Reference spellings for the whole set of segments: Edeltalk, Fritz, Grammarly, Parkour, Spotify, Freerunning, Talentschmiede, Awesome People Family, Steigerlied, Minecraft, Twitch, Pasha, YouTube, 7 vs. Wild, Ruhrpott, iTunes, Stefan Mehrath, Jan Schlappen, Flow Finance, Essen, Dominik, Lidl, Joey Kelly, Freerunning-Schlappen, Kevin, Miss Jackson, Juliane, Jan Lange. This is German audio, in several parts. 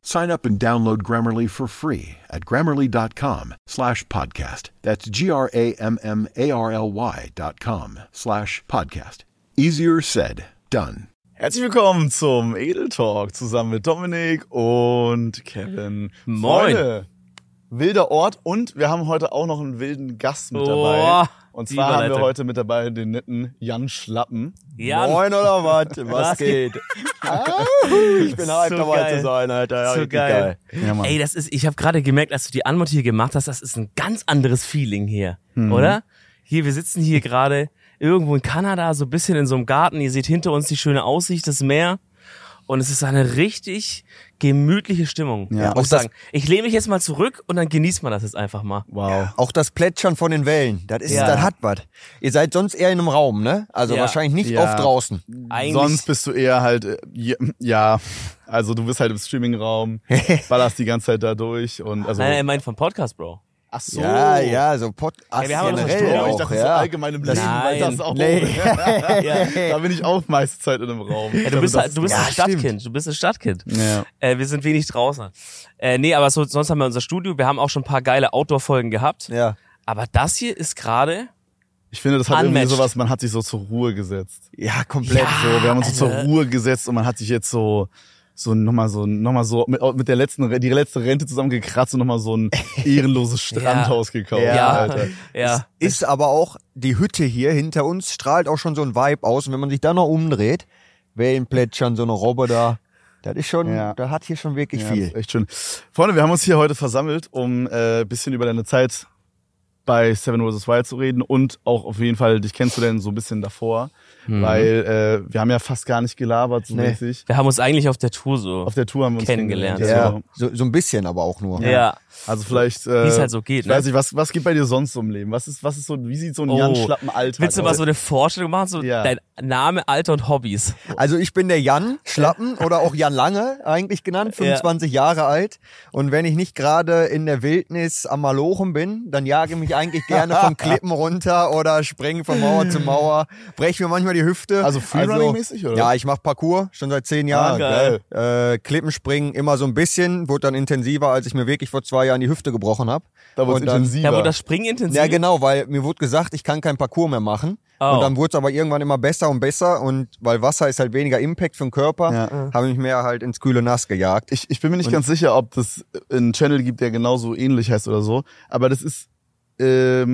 Sign up and download Grammarly for free at grammarly.com/podcast. That's grammarly.com/podcast. Easier said, done. Herzlich willkommen zum Edeltalk zusammen mit Dominik und Kevin. Moin. Freunde. Wilder Ort, und wir haben heute auch noch einen wilden Gast mit dabei. Und zwar haben wir heute mit dabei den netten Jan Schlappen. Jan. Moin oder was geht? Ich bin hyped, dabei zu sein, Alter. Ja, so geil. Ja, ey, das ist, ich habe gerade gemerkt, als du die Anmod hier gemacht hast, das ist ein ganz anderes Feeling hier, oder? Hier, wir sitzen hier gerade irgendwo in Kanada, so ein bisschen in so einem Garten. Ihr seht hinter uns die schöne Aussicht, das Meer. Und es ist eine richtig gemütliche Stimmung. Ja, muss ich sagen. Ich lehne mich jetzt mal zurück und dann genießt man das jetzt einfach mal. Wow. Ja. Auch das Plätschern von den Wellen, das hat was. Ihr seid sonst eher in einem Raum, ne? Also wahrscheinlich nicht oft draußen. Eigentlich sonst bist du eher halt, also du bist halt im Streaming-Raum, ballerst die ganze Zeit da durch. Und also nein, er meint vom Podcast, Bro. Ach so. Ja, so Podcast generell. Wir haben generell auch, ich dachte, das ist allgemein im Leben, weil das auch... Da bin ich auch meiste Zeit in einem Raum. Ja, du bist ein Stadtkind. Ja. Wir sind wenig draußen. Aber sonst haben wir unser Studio. Wir haben auch schon ein paar geile Outdoor-Folgen gehabt. Ja. Aber das hier ist gerade... Ich finde, das hat irgendwie sowas, man hat sich so zur Ruhe gesetzt. Ja, komplett so. Wir haben uns zur Ruhe gesetzt und man hat sich jetzt die letzte Rente zusammengekratzt und nochmal so ein ehrenloses Strandhaus gekauft. Ja, Alter. Ja. Es ist aber auch, die Hütte hier hinter uns strahlt auch schon so ein Vibe aus, und wenn man sich da noch umdreht, Wellen plätschern, so eine Roboter, das ist schon, da hat hier schon wirklich viel. Echt schön. Freunde, wir haben uns hier heute versammelt, um ein bisschen über deine Zeit bei 7 vs. Wild zu reden und auch auf jeden Fall dich kennenzulernen, so ein bisschen davor. Weil wir haben ja fast gar nicht gelabert, so mäßig. Wir haben uns eigentlich auf der Tour kennengelernt. Ja. So ein bisschen, aber auch nur. Ja. Also vielleicht, wie es halt so geht. Weiß ich, was geht bei dir sonst so im Leben? Was ist so, wie sieht so ein Jan Schlappen Alltag? Willst du mal so eine Vorstellung machen? So dein Name, Alter und Hobbys. Also ich bin der Jan Schlappen oder auch Jan Lange eigentlich genannt, 25 Jahre alt. Und wenn ich nicht gerade in der Wildnis am Malochen bin, dann jage ich mich eigentlich gerne von Klippen runter oder springe von Mauer zu Mauer, breche mir manchmal die Hüfte. Also Freerunning-mäßig, oder? Ja, ich mache Parkour schon seit 10 Jahren. Geil. Klippenspringen immer so ein bisschen, wurde dann intensiver, als ich mir wirklich vor 2 Jahren die Hüfte gebrochen habe. Da wurde das Springen intensiver? Ja, genau, weil mir wurde gesagt, ich kann keinen Parkour mehr machen. Oh. Und dann wurde es aber irgendwann immer besser und besser, und weil Wasser ist halt weniger Impact für den Körper, habe ich mich mehr halt ins kühle Nass gejagt. Ich bin mir nicht ganz sicher, ob das einen Channel gibt, der genauso ähnlich heißt oder so, aber das ist ich weiß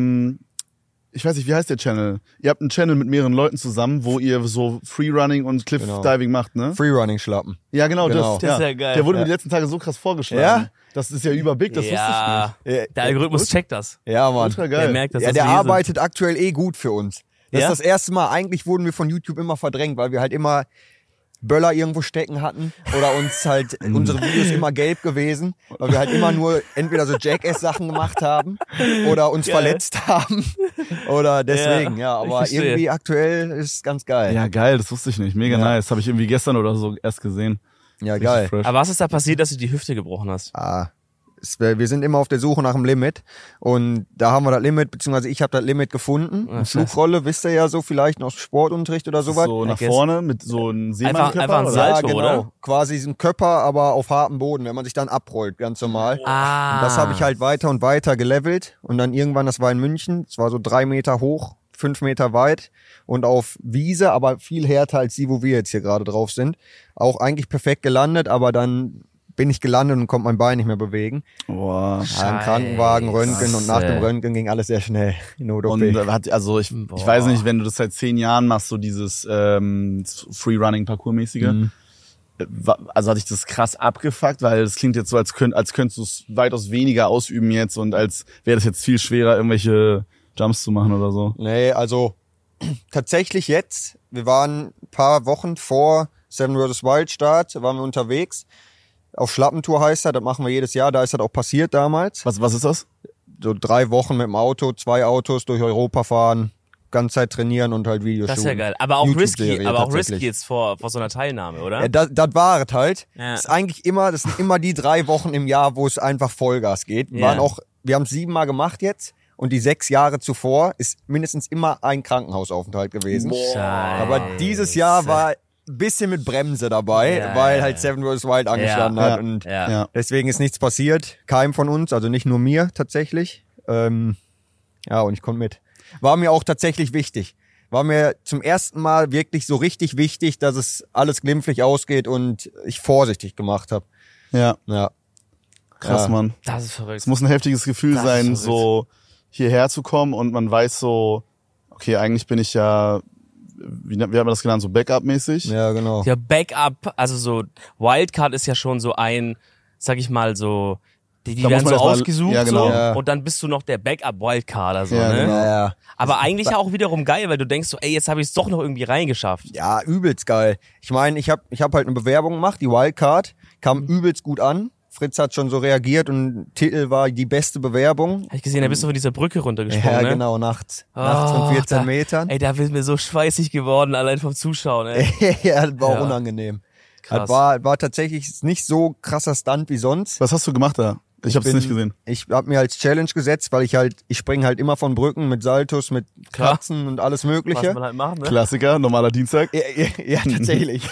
nicht, wie heißt der Channel? Ihr habt einen Channel mit mehreren Leuten zusammen, wo ihr so Freerunning und Cliff-Diving macht, ne? Freerunning-Schlappen. Ja, genau. Das ist ja geil. Der wurde mir die letzten Tage so krass vorgeschlagen. Ja? Das ist ja überbig, das wusste ich nicht. Der Algorithmus checkt das. Ja, Mann. Ultra geil. Der merkt, dass der arbeitet aktuell gut für uns. Das ist das erste Mal. Eigentlich wurden wir von YouTube immer verdrängt, weil wir halt immer Böller irgendwo stecken hatten oder uns halt unsere Videos immer gelb gewesen, weil wir halt immer nur entweder so Jackass-Sachen gemacht haben oder uns verletzt haben oder deswegen, aber irgendwie aktuell ist es ganz geil. Ja, geil, das wusste ich nicht, mega nice, habe ich irgendwie gestern oder so erst gesehen. Ja, richtig geil. Fresh. Aber was ist da passiert, dass du die Hüfte gebrochen hast? wir sind immer auf der Suche nach einem Limit und da haben wir das Limit, beziehungsweise ich habe das Limit gefunden. Eine Flugrolle, wisst ihr ja so vielleicht noch Sportunterricht oder sowas. So nach vorne mit so einem Seemannkörper? Einfach ein Salto, ja, genau, oder? Quasi ein Körper, aber auf hartem Boden, wenn man sich dann abrollt, ganz normal. Ah. Und das habe ich halt weiter und weiter gelevelt und dann irgendwann, das war in München, es war so 3 Meter hoch, 5 Meter weit und auf Wiese, aber viel härter als die, wo wir jetzt hier gerade drauf sind. Auch eigentlich perfekt gelandet, aber dann bin ich gelandet und konnte mein Bein nicht mehr bewegen. Boah. Im Krankenwagen, Röntgen und nach dem Röntgen ging alles sehr schnell. Und hat, also ich weiß nicht, wenn du das seit 10 Jahren machst, so dieses Freerunning-Parcours-mäßige, also hatte ich das krass abgefuckt, weil es klingt jetzt so, als könntest du es weitaus weniger ausüben jetzt und als wäre das jetzt viel schwerer, irgendwelche Jumps zu machen oder so. Nee, also tatsächlich jetzt, wir waren ein paar Wochen vor 7 vs. Wild Start, waren wir unterwegs. Auf Schlappentour heißt das machen wir jedes Jahr, da ist das auch passiert damals. Was ist das? So 3 Wochen mit dem Auto, 2 Autos durch Europa fahren, ganze Zeit trainieren und halt Videos Das ist ja geil, aber auch risky, jetzt vor so einer Teilnahme, oder? Ja, das war es halt. Ja. Das sind immer die 3 Wochen im Jahr, wo es einfach Vollgas geht. Wir waren auch, wir haben es 7 Mal gemacht jetzt. Und die 6 Jahre zuvor ist mindestens immer ein Krankenhausaufenthalt gewesen. Scheiße. Aber dieses Jahr war ein bisschen mit Bremse dabei, weil halt 7 vs. Wild angestanden hat. Und deswegen ist nichts passiert. Keinem von uns, also nicht nur mir tatsächlich. Und ich konnte mit. War mir auch tatsächlich wichtig. War mir zum ersten Mal wirklich so richtig wichtig, dass es alles glimpflich ausgeht und ich vorsichtig gemacht habe. Ja. Krass, Mann. Das ist verrückt. Es muss ein heftiges Gefühl sein, so hierher zu kommen und man weiß so, okay, eigentlich bin ich ja, wie haben wir das genannt, so Backup-mäßig? Ja, genau. Ja, Backup, also so Wildcard ist ja schon so ein, sag ich mal so, die werden so ausgesucht und dann bist du noch der Backup-Wildcarder. So, ne? Genau. Ja. Aber eigentlich ja auch wiederum geil, weil du denkst so, ey, jetzt habe ich es doch noch irgendwie reingeschafft. Ja, übelst geil. Ich meine, ich hab halt eine Bewerbung gemacht, die Wildcard kam übelst gut an. Fritz hat schon so reagiert und Titel war die beste Bewerbung. Hab ich gesehen, da bist du von dieser Brücke runtergesprungen, ne? Ja, genau, nachts. Nachts von 14 Metern. Ey, da wird mir so schweißig geworden, allein vom Zuschauen, ey. Ja, das war unangenehm. Krass. Das war tatsächlich nicht so krasser Stunt wie sonst. Was hast du gemacht da? Ich hab's nicht gesehen. Ich hab mir als Challenge gesetzt, weil ich springe halt immer von Brücken mit Saltos, mit Katzen und alles Mögliche. Was man halt macht, ne? Klassiker, normaler Dienstag. Ja, tatsächlich.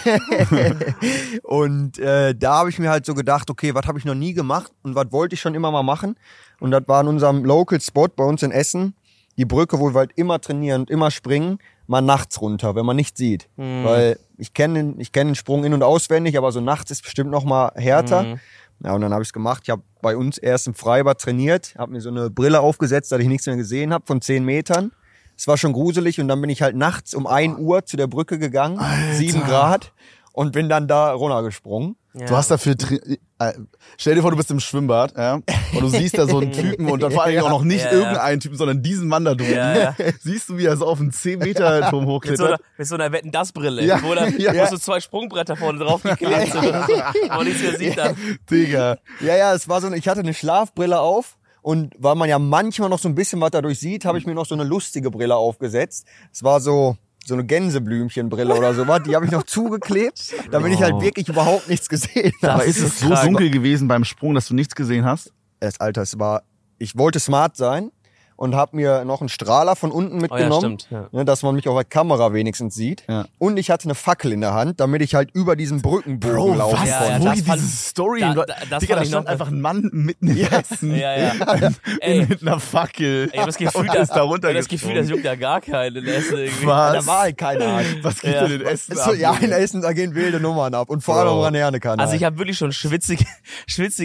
Und da habe ich mir halt so gedacht, okay, was habe ich noch nie gemacht und was wollte ich schon immer mal machen? Und das war in unserem Local Spot bei uns in Essen, die Brücke, wo wir halt immer trainieren und immer springen, mal nachts runter, wenn man nichts sieht. Mhm. Weil ich kenn den Sprung in- und auswendig, aber so nachts ist bestimmt noch mal härter. Mhm. Ja, und dann habe ich es gemacht. Ich habe bei uns erst im Freibad trainiert, habe mir so eine Brille aufgesetzt, dass ich nichts mehr gesehen habe, von 10 Metern. Es war schon gruselig und dann bin ich halt nachts um 1 Uhr zu der Brücke gegangen, Alter. 7 Grad und bin dann da runtergesprungen. Ja. Du hast dafür... Stell dir vor, du bist im Schwimmbad und du siehst da so einen Typen und dann vor allem auch noch nicht irgendeinen Typen, sondern diesen Mann da drüben. Ja. Siehst du, wie er so auf einen 10-Meter-Turm hochklettert. Mit so einer Wetten-dass-Brille, wo so 2 Sprungbretter vorne drauf geklebt sind. Und nichts mehr sieht dann. Digga. Ja, es war so, ich hatte eine Schlafbrille auf. Und weil man ja manchmal noch so ein bisschen was dadurch sieht, habe ich mir noch so eine lustige Brille aufgesetzt. Es war so eine Gänseblümchenbrille oder sowas, die habe ich noch zugeklebt, damit ich halt wirklich überhaupt nichts gesehen habe. Aber ist es so dunkel gewesen beim Sprung, dass du nichts gesehen hast? Ich wollte smart sein und habe mir noch einen Strahler von unten mitgenommen, dass man mich auf der Kamera wenigstens sieht. Ja. Und ich hatte eine Fackel in der Hand, damit ich halt über diesen Brückenbogen laufen konnte. Da stand einfach ein Mann mitten im Essen. Mit einer Fackel. Ey, das Gefühl, das juckt ja gar keinen in Essen. Da war halt keiner. Was geht denn in Essen ab? Ja, in Essen, da gehen wilde Nummern ab. Und vor allem auch an der Herne. Also ich habe wirklich schon schwitzige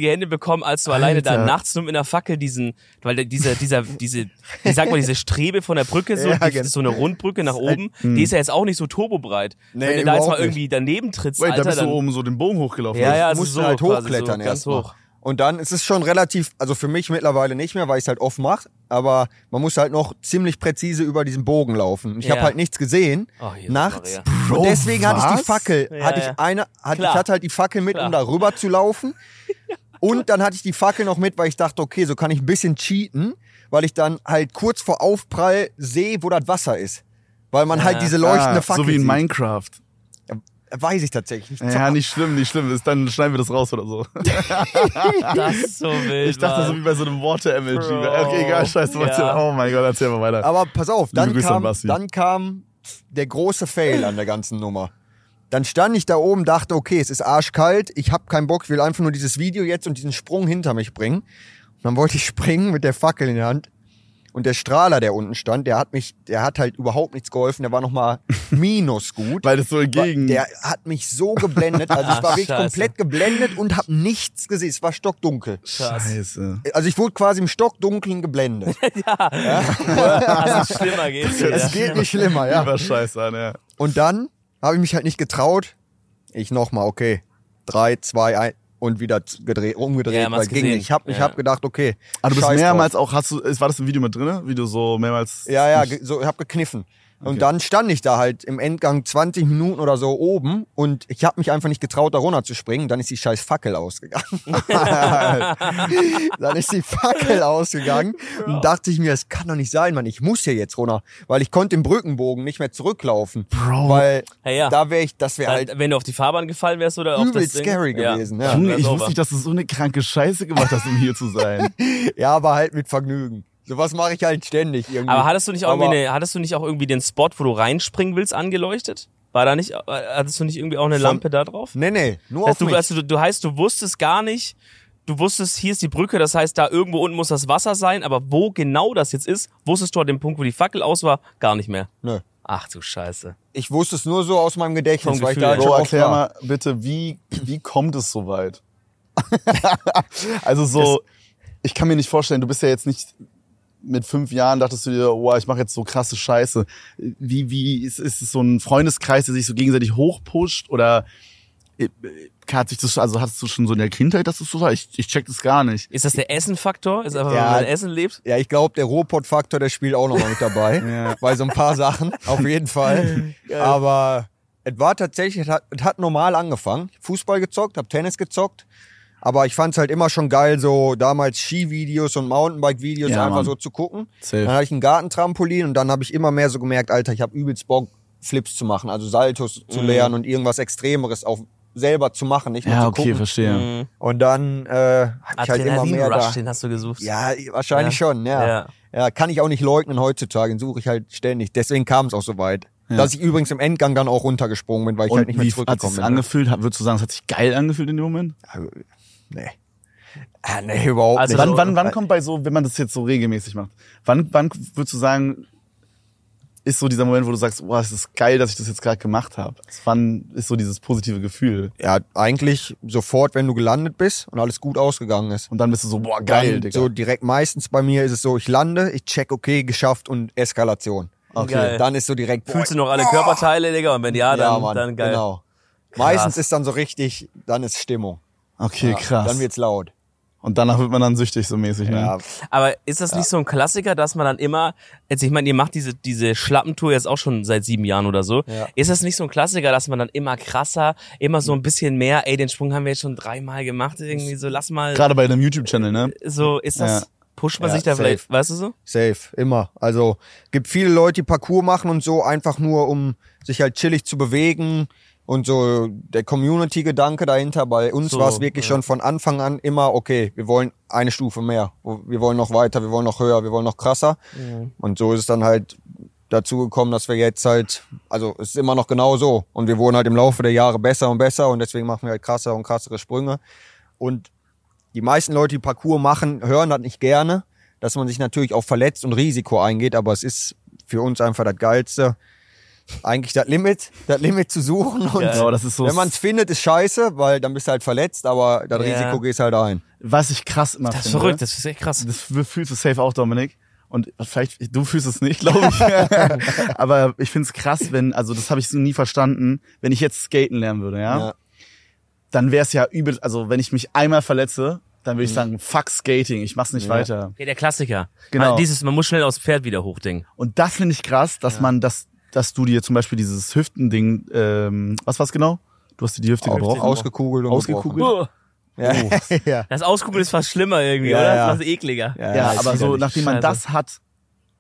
Hände bekommen, als du alleine da nachts nur mit einer Fackel diese Strebe von der Brücke, so eine Rundbrücke nach oben, die ist ja jetzt auch nicht so turbobreit. Nee, wenn du da jetzt mal irgendwie daneben trittst, Alter, da bist du oben so den Bogen hochgelaufen. Ja, also musst du halt hochklettern erst. Und dann ist es schon relativ, also für mich mittlerweile nicht mehr, weil ich es halt oft mache, aber man muss halt noch ziemlich präzise über diesen Bogen laufen. Ich habe halt nichts gesehen, nachts. Bro, und deswegen hatte ich die Fackel. Ich hatte halt die Fackel mit, um da rüber zu laufen. Und dann hatte ich die Fackel noch mit, weil ich dachte, okay, so kann ich ein bisschen cheaten, weil ich dann halt kurz vor Aufprall sehe, wo das Wasser ist. Weil man halt diese leuchtende Fackel sieht. So wie in Minecraft. Weiß ich tatsächlich nicht. Ja, nicht schlimm, nicht schlimm. Dann schneiden wir das raus oder so. Das ist so wild. Ich dachte, das so wie bei so einem Water-MLG. Okay, egal, scheiße. Ja. Oh mein Gott, erzähl mal weiter. Aber pass auf, dann kam der große Fail an der ganzen Nummer. Dann stand ich da oben, dachte, okay, es ist arschkalt, ich hab keinen Bock, ich will einfach nur dieses Video jetzt und diesen Sprung hinter mich bringen. Und dann wollte ich springen mit der Fackel in der Hand. Und der Strahler, der unten stand, der hat halt überhaupt nichts geholfen, der war nochmal minus gut. Weil das so entgegen... Der hat mich so geblendet, also ich war wirklich komplett geblendet und habe nichts gesehen. Es war stockdunkel. Scheiße. Also ich wurde quasi im Stockdunkeln geblendet. Ja. Also schlimmer geht's nicht. Es geht nicht schlimmer, ja. Über Scheiße an, ja. Und dann habe ich mich halt nicht getraut. Ich nochmal, okay, 3, 2, 1... Und wieder umgedreht, ja, weil ging nicht. Ich hab gedacht, okay. Aber du bist mehrmals drauf. Auch, war das im Video mit drin, wie du so mehrmals... Ja, so, ich hab gekniffen. Okay. Und dann stand ich da halt im Endgang 20 Minuten oder so oben und ich habe mich einfach nicht getraut, da runter zu springen. Dann ist die scheiß Fackel ausgegangen. Und dachte ich mir, das kann doch nicht sein, Mann. Ich muss hier jetzt runter, weil ich konnte im Brückenbogen nicht mehr zurücklaufen. Bro. Weil da wäre ich, das wäre halt... Wenn du auf die Fahrbahn gefallen wärst oder auf das Ding. Scary gewesen. Ja. Junge, ich wusste nicht, dass du so eine kranke Scheiße gemacht hast, um hier zu sein. Ja, aber halt mit Vergnügen. Sowas mache ich halt ständig irgendwie. Aber hattest du nicht auch irgendwie den Spot, wo du reinspringen willst, angeleuchtet? Hattest du nicht irgendwie auch eine Lampe da drauf? Nee, nur auf mich. Du wusstest gar nicht, hier ist die Brücke, das heißt, da irgendwo unten muss das Wasser sein, aber wo genau das jetzt ist, wusstest du an dem Punkt, wo die Fackel aus war, gar nicht mehr. Nö. Ach du Scheiße. Ich wusste es nur so aus meinem Gedächtnis, weil ich da halt schon oft war. Erklär mal bitte, wie kommt es so weit? Also so, ich kann mir nicht vorstellen, du bist ja jetzt nicht... Mit 5 Jahren dachtest du dir, oh, ich mache jetzt so krasse Scheiße. Wie ist es so ein Freundeskreis, der sich so gegenseitig hochpusht? Oder hattest du schon so in der Kindheit, dass es so war? Ich check das gar nicht. Ist das der Essen-Faktor? Ist einfach, wenn man in Essen lebt? Ja, ich glaube, der Ruhrpott-Faktor, der spielt auch nochmal mit dabei. Ja. Bei so ein paar Sachen, auf jeden Fall. Ja. Aber es war tatsächlich, es hat normal angefangen. Fußball gezockt, hab Tennis gezockt. Aber ich fand's halt immer schon geil, so damals Ski-Videos und Mountainbike-Videos einfach so zu gucken. Safe. Dann hatte ich ein Gartentrampolin und dann habe ich immer mehr so gemerkt, Alter, ich habe übelst Bock, Flips zu machen, also Saltos zu lernen und irgendwas Extremeres auch selber zu machen, nicht nur zu gucken. Ja, okay, verstehe. Mhm. Und dann hab ich halt immer mehr da... Den hast du gesucht? Ja, wahrscheinlich schon, ja. Kann ich auch nicht leugnen heutzutage, den suche ich halt ständig. Deswegen kam es auch so weit. Ja. Dass ich übrigens im Endgang dann auch runtergesprungen bin, weil ich halt nicht mehr zurückgekommen bin. Und wie hat es angefühlt? Würdest du sagen, es hat sich geil angefühlt in dem Moment? Also, nee. Ah, nee, überhaupt nicht. Also wann kommt bei so, wenn man das jetzt so regelmäßig macht, wann würdest du sagen, ist so dieser Moment, wo du sagst, boah, es ist geil, dass ich das jetzt gerade gemacht habe? Also wann ist so dieses positive Gefühl? Ja, eigentlich sofort, wenn du gelandet bist und alles gut ausgegangen ist. Und dann bist du so, boah, geil, Digga. So direkt meistens bei mir ist es so, ich lande, ich check, okay, geschafft und Eskalation. Okay. Geil. Dann ist so direkt... Fühlst du noch alle Körperteile, Digga? Und wenn ja, dann geil. Genau. Krass. Meistens ist dann so richtig, dann ist Stimmung. Okay, krass. Dann wird's laut. Und danach wird man dann süchtig, so mäßig, ne? Ja. Aber ist das nicht so ein Klassiker, dass man dann immer, jetzt, ich meine, ihr macht diese Schlappentour jetzt auch schon seit 7 Jahren oder so. Ja. Ist das nicht so ein Klassiker, dass man dann immer krasser, immer so ein bisschen mehr, ey, den Sprung haben wir jetzt schon 3-mal gemacht, irgendwie so, lass mal. Gerade bei einem YouTube-Channel, ne? So, ist das, pusht man sich da safe. Vielleicht, weißt du so? Safe, immer. Also, gibt viele Leute, die Parcours machen und so, einfach nur, um sich halt chillig zu bewegen. Und so der Community-Gedanke dahinter, bei uns war es wirklich schon von Anfang an immer, okay, wir wollen eine Stufe mehr, wir wollen noch weiter, wir wollen noch höher, wir wollen noch krasser. Mhm. Und so ist es dann halt dazu gekommen, dass wir jetzt halt, also es ist immer noch genau so. Und wir wurden halt im Laufe der Jahre besser und besser und deswegen machen wir halt krasser und krassere Sprünge. Und die meisten Leute, die Parcours machen, hören das nicht gerne, dass man sich natürlich auch verletzt und Risiko eingeht, aber es ist für uns einfach das Geilste, eigentlich das Limit zu suchen und das ist so, wenn man es findet, ist scheiße, weil dann bist du halt verletzt, aber das Risiko gehst halt ein. Was ich krass immer finde. Das ist verrückt, das ist echt krass. Das fühlst du safe auch, Dominik. Und vielleicht, du fühlst es nicht, glaube ich. Aber ich finde es krass, wenn, also das habe ich so nie verstanden, wenn ich jetzt skaten lernen würde, dann wäre es ja übel, also wenn ich mich einmal verletze, dann würde ich sagen, fuck Skating, ich mach's nicht weiter. Ja, der Klassiker. Genau. Man muss schnell aufs Pferd wieder hochdingen. Und das finde ich krass, dass man das... Dass du dir zum Beispiel dieses Hüftending, was war's genau? Du hast dir die Hüfte gebrochen. Ausgekugelt und gebrochen. Das Auskugeln ist fast schlimmer irgendwie, oder? Das ist fast ekliger. Ja, aber so, nachdem man das hat,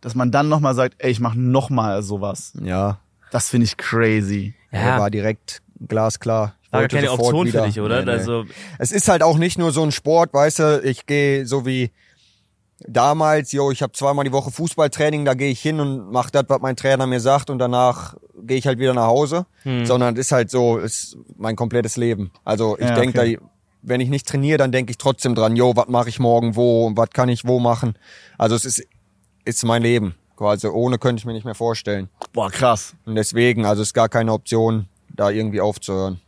dass man dann nochmal sagt, ey, ich mach nochmal sowas. Ja. Das finde ich crazy. Ja. Der war direkt glasklar. Aber keine Option wieder. Für dich, oder? Nee. Also es ist halt auch nicht nur so ein Sport, weißt du, ich gehe so wie damals, yo, ich habe zweimal die Woche Fußballtraining, da gehe ich hin und mache das, was mein Trainer mir sagt und danach gehe ich halt wieder nach Hause. Sondern es ist halt so, ist mein komplettes Leben. Also ich denke, okay. Wenn ich nicht trainiere, dann denke ich trotzdem dran, yo, was mache ich morgen wo und was kann ich wo machen. Also es ist mein Leben quasi. Ohne könnte ich mir nicht mehr vorstellen. Boah, krass. Und deswegen, also es ist gar keine Option, da irgendwie aufzuhören.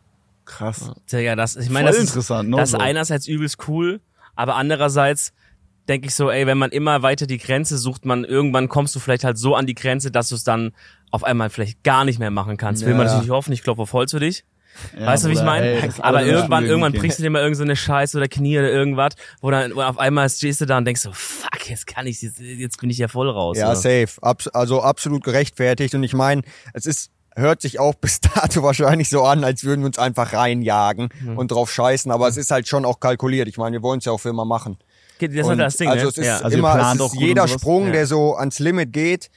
Krass. Ja, das, ich meine, das ist einerseits übelst cool, aber andererseits denke ich so, ey, wenn man immer weiter die Grenze sucht, irgendwann kommst du vielleicht halt so an die Grenze, dass du es dann auf einmal vielleicht gar nicht mehr machen kannst. Ja. Will man natürlich hoffen, ich klopfe auf Holz für dich. Ja, weißt du, wie ich meine? Aber irgendwann bringst du dir mal irgendeine Scheiße oder Knie oder irgendwas, wo auf einmal stehst du da und denkst so, fuck, jetzt bin ich ja voll raus. Ja, oder? Safe. Also absolut gerechtfertigt. Und ich meine, es ist, hört sich auch bis dato wahrscheinlich so an, als würden wir uns einfach reinjagen und drauf scheißen. Aber es ist halt schon auch kalkuliert. Ich meine, wir wollen es ja auch für immer machen. Das ist halt das Ding, also es ist immer, jeder Sprung, der so ans Limit geht,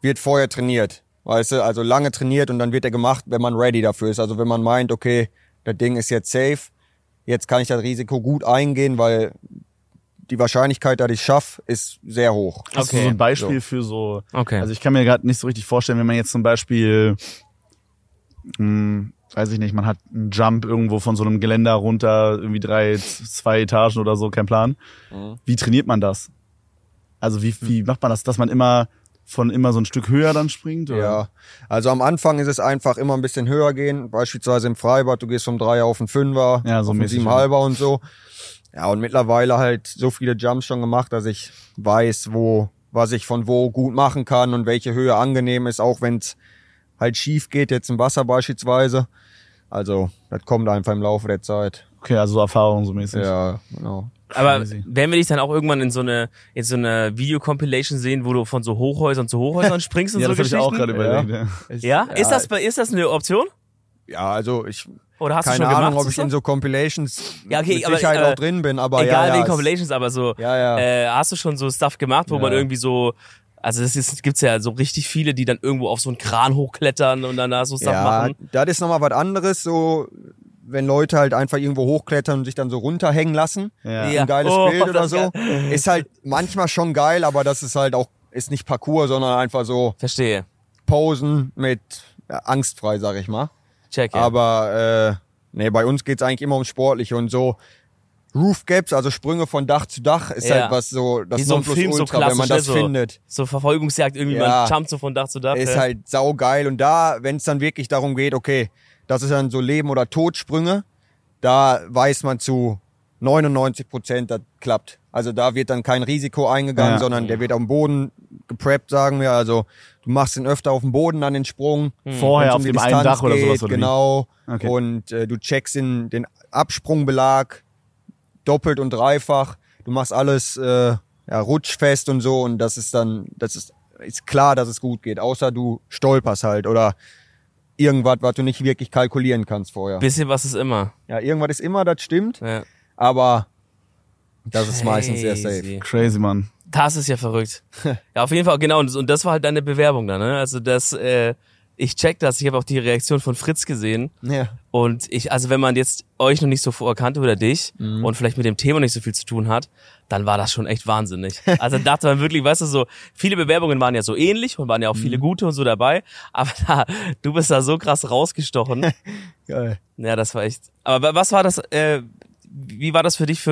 wird vorher trainiert. Weißt du, also lange trainiert und dann wird er gemacht, wenn man ready dafür ist. Also wenn man meint, okay, das Ding ist jetzt safe, jetzt kann ich das Risiko gut eingehen, weil die Wahrscheinlichkeit, dass ich es schaffe, ist sehr hoch. Okay. Hast du so ein Beispiel für so, okay. Also ich kann mir gerade nicht so richtig vorstellen, wenn man jetzt zum Beispiel, weiß ich nicht, man hat einen Jump irgendwo von so einem Geländer runter, irgendwie 2 Etagen oder so, kein Plan. Wie trainiert man das? Also wie macht man das, dass man immer so ein Stück höher dann springt? Oder? Ja, also am Anfang ist es einfach immer ein bisschen höher gehen, beispielsweise im Freibad, du gehst vom 3er auf den 5er, ja, so auf den 7,5er und so. Ja, und mittlerweile halt so viele Jumps schon gemacht, dass ich weiß, was ich von wo gut machen kann und welche Höhe angenehm ist, auch wenn es halt schief geht, jetzt im Wasser beispielsweise. Also das kommt einfach im Laufe der Zeit. Okay, also so Erfahrung so mäßig. Ja, genau. Aber werden wir dich dann auch irgendwann in so eine Video-Compilation sehen, wo du von so Hochhäusern zu Hochhäusern springst und ja, so Geschichten? Ja, das habe ich auch gerade überlegt. Ja? Ist das eine Option? Ja, also ich... Oder hast keine du schon Ahnung, gemacht, ob ich in so Compilations ja, okay, mit Sicherheit aber, auch drin bin, aber egal ja, Compilations, aber so... Ja. Hast du schon so Stuff gemacht, wo man irgendwie so... Also es gibt's ja so richtig viele, die dann irgendwo auf so einen Kran hochklettern und dann da so Stuff machen. Ja, das ist nochmal was anderes, so... wenn Leute halt einfach irgendwo hochklettern und sich dann so runterhängen lassen, ein geiles Bild oder so, ist halt manchmal schon geil, aber das ist halt auch, ist nicht Parkour, sondern einfach so verstehe. Posen mit angstfrei, sag ich mal. Check, ja. Aber nee, bei uns geht's eigentlich immer um Sportliche und so Roof Gaps, also Sprünge von Dach zu Dach, ist halt was so, das Nonplusultra, so wenn man das findet. So Verfolgungsjagd irgendwie, man jumpt so von Dach zu Dach. Ist halt saugeil und da, wenn es dann wirklich darum geht, okay, das ist dann so Leben- oder Todsprünge. Da weiß man zu 99%, das klappt. Also da wird dann kein Risiko eingegangen, sondern der wird auf dem Boden gepreppt, sagen wir. Also du machst ihn öfter auf dem Boden an den Sprung. Vorher auf dem einen Dach oder sowas. Genau. Okay. Und du checkst den Absprungbelag doppelt und dreifach. Du machst alles rutschfest und so. Und das ist dann, ist klar, dass es gut geht. Außer du stolperst halt oder... irgendwas, was du nicht wirklich kalkulieren kannst vorher. Bisschen was ist immer. Ja, irgendwas ist immer, das stimmt. Ja. Aber das ist meistens sehr safe. Crazy, Mann. Das ist ja verrückt. Ja, auf jeden Fall, genau. Und das war halt deine Bewerbung dann, ne? Also das, ich check das. Ich habe auch die Reaktion von Fritz gesehen. Ja. Und also wenn man jetzt euch noch nicht so vorerkannte oder dich und vielleicht mit dem Thema nicht so viel zu tun hat, dann war das schon echt wahnsinnig. Also dachte man wirklich, weißt du, so viele Bewerbungen waren ja so ähnlich und waren ja auch viele gute und so dabei, aber du bist da so krass rausgestochen. Geil. Ja, das war echt. Aber was war das, wie war das für dich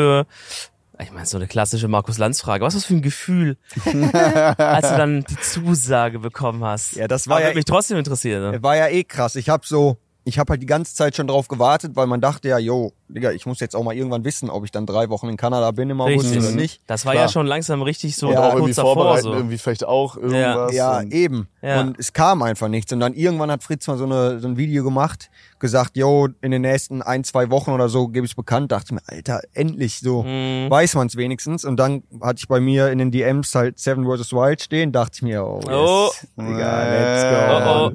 ich meine, so eine klassische Markus-Lanz-Frage. Was war das für ein Gefühl, als du dann die Zusage bekommen hast? Ja, das war ja... mich trotzdem interessiert. Ne? War ja krass. Ich habe halt die ganze Zeit schon drauf gewartet, weil man dachte ja, yo, Digga, ich muss jetzt auch mal irgendwann wissen, ob ich dann 3 Wochen in Kanada bin im August oder nicht. Das war ja schon langsam richtig so kurz davor. So. Irgendwie vielleicht auch irgendwas. Ja, eben. Ja. Und es kam einfach nichts. Und dann irgendwann hat Fritz mal so ein Video gemacht, gesagt, yo, in den nächsten 1-2 Wochen oder so gebe ich es bekannt. Dachte mir, Alter, endlich, so weiß man es wenigstens. Und dann hatte ich bei mir in den DMs halt 7 vs. Wild stehen. Dachte ich mir, Digga, let's go.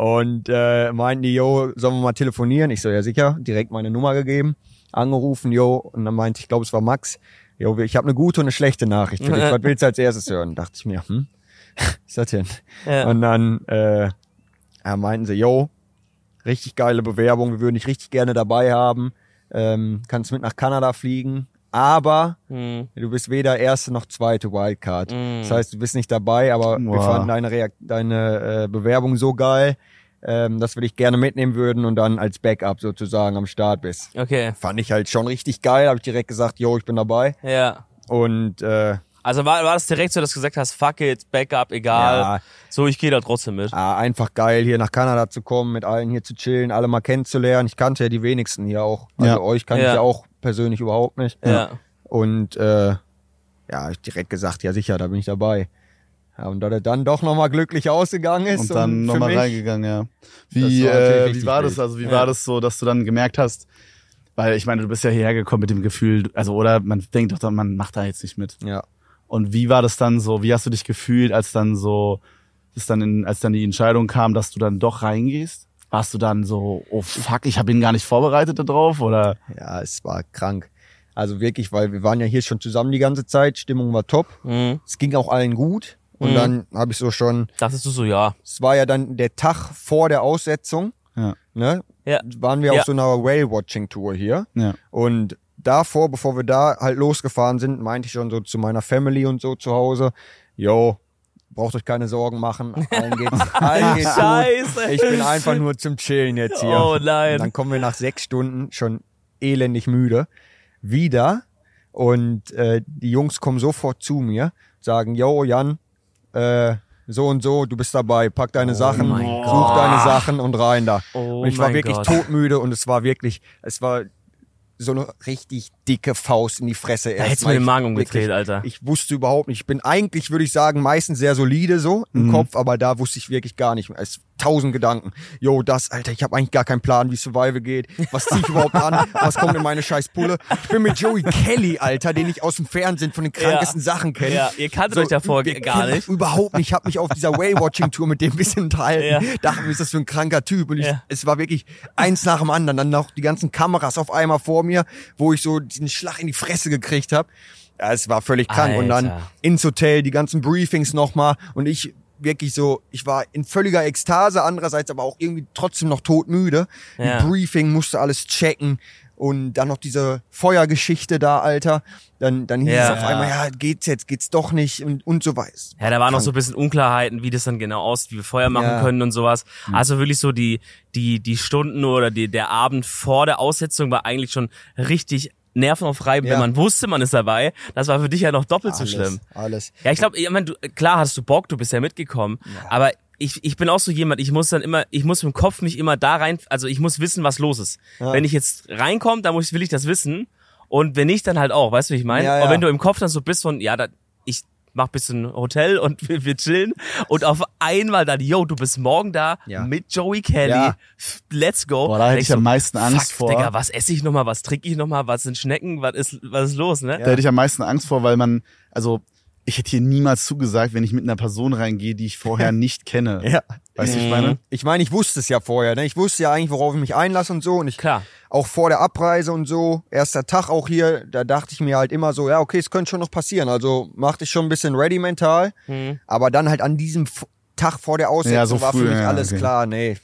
Und meinten die, yo, sollen wir mal telefonieren? Ich so, ja sicher, direkt meine Nummer gegeben, angerufen, yo, und dann meinte ich, glaube es war Max, yo, ich habe eine gute und eine schlechte Nachricht für dich, was willst du als erstes hören? Dachte ich mir, was ist das denn? Ja. Und dann meinten sie, yo, Richtig geile Bewerbung, wir würden dich richtig gerne dabei haben. Kannst mit nach Kanada fliegen, aber du bist weder erste noch zweite Wildcard. Das heißt, du bist nicht dabei, aber wir fanden deine Bewerbung so geil, dass wir dich gerne mitnehmen würden und dann als Backup sozusagen am Start bist. Okay. Fand ich halt schon richtig geil, habe ich direkt gesagt, yo, ich bin dabei. Ja. Und also war das direkt so, dass du gesagt hast, fuck it, Backup, egal. Ja. So, ich gehe da trotzdem mit. Ja, einfach geil, hier nach Kanada zu kommen, mit allen hier zu chillen, alle mal kennenzulernen. Ich kannte ja die wenigsten hier auch. Also euch kannte ich ja auch persönlich überhaupt nicht. Ja. Und ja, ich direkt gesagt, ja sicher, da bin ich dabei. Ja, und da der dann doch nochmal glücklich ausgegangen ist. Und dann nochmal reingegangen, ja. Wie war das? Also wie war das so, dass du dann gemerkt hast, weil ich meine, du bist ja hierher gekommen mit dem Gefühl, also oder man denkt doch dann, man macht da jetzt nicht mit. Ja. Und wie war das dann so? Wie hast du dich gefühlt, als dann so, als dann die Entscheidung kam, dass du dann doch reingehst? Warst du dann so, oh fuck, ich habe ihn gar nicht vorbereitet da drauf, oder? Ja, es war krank. Also wirklich, weil wir waren ja hier schon zusammen die ganze Zeit, Stimmung war top. Es ging auch allen gut. Und dann habe ich so schon... Dachtest du so, ja. Es war ja dann der Tag vor der Aussetzung. Ja. Ne? Ja. Waren wir auf so einer Whale-Watching-Tour hier. Ja. Und davor, bevor wir da halt losgefahren sind, meinte ich schon so zu meiner Family und so zu Hause, yo, braucht euch keine Sorgen machen, allen geht's gut. Ich bin einfach nur zum Chillen jetzt hier. Oh nein. Und dann kommen wir nach 6 Stunden schon elendig müde wieder und die Jungs kommen sofort zu mir, sagen, yo, Jan, so und so, du bist dabei, pack deine Sachen, such deine Sachen und rein da. Oh, und ich war wirklich todmüde und es war so eine richtig dicke Faust in die Fresse. Da hättest du mir den Magen umgedreht, Alter. Ich wusste überhaupt nicht. Ich bin eigentlich, würde ich sagen, meistens sehr solide so im Kopf, aber da wusste ich wirklich gar nicht mehr. Es 1000 Gedanken. Jo, das, Alter, ich habe eigentlich gar keinen Plan, wie Survival geht. Was zieh ich überhaupt an? Was kommt in meine scheiß Pulle? Ich bin mit Joey Kelly, Alter, den ich aus dem Fernsehen von den krankesten Sachen kenne. Ja, ihr kanntet so, euch davor gar nicht. Überhaupt nicht. Ich habe mich auf dieser Whale-Watching-Tour mit dem ein bisschen unterhalten. Ja. Dachte mir, ist das für ein kranker Typ? Und es war wirklich eins nach dem anderen. Dann noch die ganzen Kameras auf einmal vor mir, wo ich so diesen Schlag in die Fresse gekriegt habe. Ja, es war völlig krank. Alter. Und dann ins Hotel, die ganzen Briefings nochmal. Und ich... wirklich so, ich war in völliger Ekstase, andererseits aber auch irgendwie trotzdem noch todmüde. Ja. Ein Briefing, musste alles checken und dann noch diese Feuergeschichte da, Alter. Dann hieß es auf einmal, ja, geht's jetzt, geht's doch nicht und so weiter. Ja, da waren noch so ein bisschen Unklarheiten, wie das dann genau aussieht, wie wir Feuer machen können und sowas. Also wirklich so die Stunden oder der Abend vor der Aussetzung war eigentlich schon richtig nervenaufreibend, wenn man wusste, man ist dabei. Das war für dich ja noch doppelt so schlimm. Alles. Ja, ich glaube, klar hast du Bock, du bist ja mitgekommen, aber ich bin auch so jemand, ich muss im Kopf mich immer da rein, also ich muss wissen, was los ist. Ja. Wenn ich jetzt reinkomme, dann will ich das wissen und wenn nicht, dann halt auch, weißt du, wie ich meine? Ja. Und wenn du im Kopf dann so bist von, ich mach ein bisschen Hotel und wir chillen und auf einmal dann, yo, du bist morgen da mit Joey Kelly, let's go. Boah, da hätte ich am meisten Angst vor. Digga, was esse ich nochmal, was trinke ich nochmal, was sind Schnecken, was ist los, ne? Da hätte ich am meisten Angst vor, weil ich hätte hier niemals zugesagt, wenn ich mit einer Person reingehe, die ich vorher nicht kenne. Ja. Weißt du, ich meine? Ich meine, ich wusste es ja vorher, ne? Ich wusste ja eigentlich, worauf ich mich einlasse und so. Und auch vor der Abreise und so, erster Tag auch hier, da dachte ich mir halt immer so, ja, okay, es könnte schon noch passieren. Also mach dich schon ein bisschen ready mental. Aber dann halt an diesem Tag vor der Aussetzung war für mich alles klar, nee.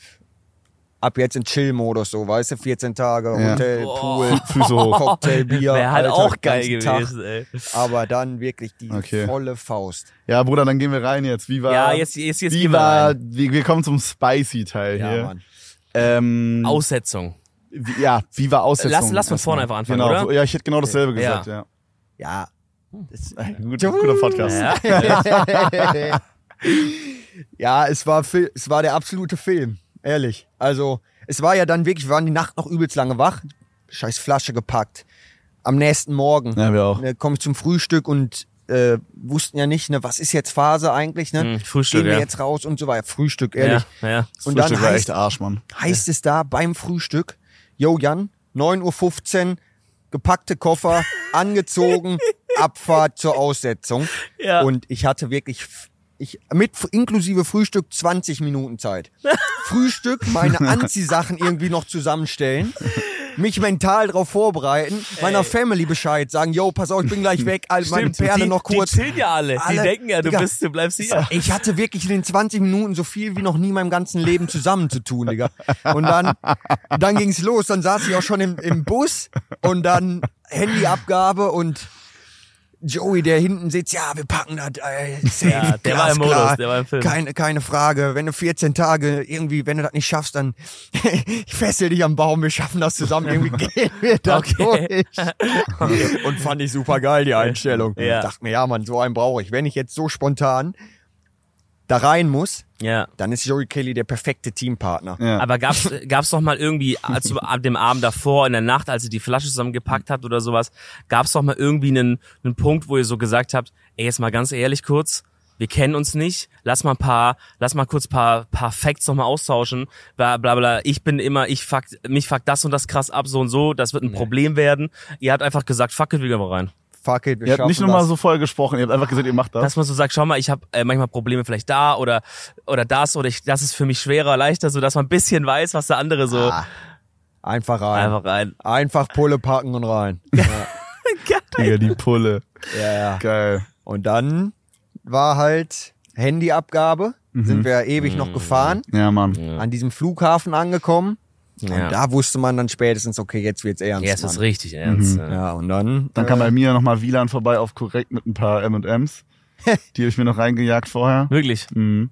Ab jetzt in Chill-Modus, so, weißt du, 14 Tage, Hotel, Pool, so Cocktail, Bier. Wäre halt auch geil gewesen, ey. Aber dann wirklich die volle Faust. Ja, Bruder, dann gehen wir rein jetzt. Wie war, ja, jetzt wie war, wir kommen zum Spicy-Teil hier. Mann. Aussetzung. Wie war Aussetzung? Lass von vorne einfach anfangen, genau, oder? Ja, ich hätte genau dasselbe gesagt, ja. Das ist ein guter Podcast. Ja, ja, es war der absolute Film. Ehrlich. Also, es war ja dann wirklich, wir waren die Nacht noch übelst lange wach. Scheiß Flasche gepackt. Am nächsten Morgen. Ja, wir auch. Ne, komme ich zum Frühstück und wussten ja nicht, ne, was ist jetzt Phase eigentlich, ne? Frühstück, gehen wir jetzt raus und so weiter. Frühstück, ehrlich. Ja. Das und Frühstück dann war echt Arsch, Mann. Heißt es da beim Frühstück, yo Jan, 9:15 Uhr, gepackte Koffer, angezogen, Abfahrt zur Aussetzung. Ja. Und ich hatte wirklich... mit inklusive Frühstück 20 Minuten Zeit. Frühstück, meine Anziehsachen irgendwie noch zusammenstellen. mich mental drauf vorbereiten, meiner Family Bescheid sagen, yo, pass auf, ich bin gleich weg, all meine Perle noch kurz. Die chillen ja alle, die denken ja, du bleibst hier. Ich hatte wirklich in den 20 Minuten so viel wie noch nie in meinem ganzen Leben zusammen zu tun, Digga. Und dann ging's los, dann saß ich auch schon im Bus und dann Handyabgabe und Joey, der hinten sitzt, ja, wir packen das. Ja, der war im Modus, der war im Film. Keine Frage, wenn du 14 Tage irgendwie, wenn du das nicht schaffst, dann ich fessel dich am Baum, wir schaffen das zusammen, irgendwie gehen wir da durch. Und fand ich super geil, die Einstellung. Ja. Ich dachte mir, ja Mann, so einen brauche ich. Wenn ich jetzt so spontan da rein muss, dann ist Joey Kelly der perfekte Teampartner. Ja. Aber gab's noch mal irgendwie, also ab dem Abend davor, in der Nacht, als ihr die Flasche zusammengepackt habt oder sowas, gab's noch mal irgendwie einen Punkt, wo ihr so gesagt habt, ey, jetzt mal ganz ehrlich kurz, wir kennen uns nicht, lass mal kurz paar Facts noch mal austauschen, bla bla bla, mich fuck das und das krass ab, so und so, das wird ein Problem werden. Ihr habt einfach gesagt, fuck it, wir gehen mal rein. Fuck it, ihr habt nicht nur mal so voll gesprochen, ihr habt einfach gesagt, ihr macht das. Dass man so sagt, schau mal, ich habe manchmal Probleme vielleicht da oder das ist für mich schwerer, leichter, so dass man ein bisschen weiß, was der andere so... Einfach rein. Einfach Pulle packen und rein. Ja. Geil. Ja, die Pulle. Ja. Geil. Und dann war halt Handyabgabe, sind wir ewig noch gefahren. Ja, Mann. Ja. An diesem Flughafen angekommen. Ja. Und da wusste man dann spätestens, okay, jetzt wird's ernst. Jetzt wird's richtig ernst. Ja, und dann kam bei mir nochmal Wieland vorbei auf korrekt mit ein paar M&Ms. Die habe ich mir noch reingejagt vorher. Wirklich? Mhm.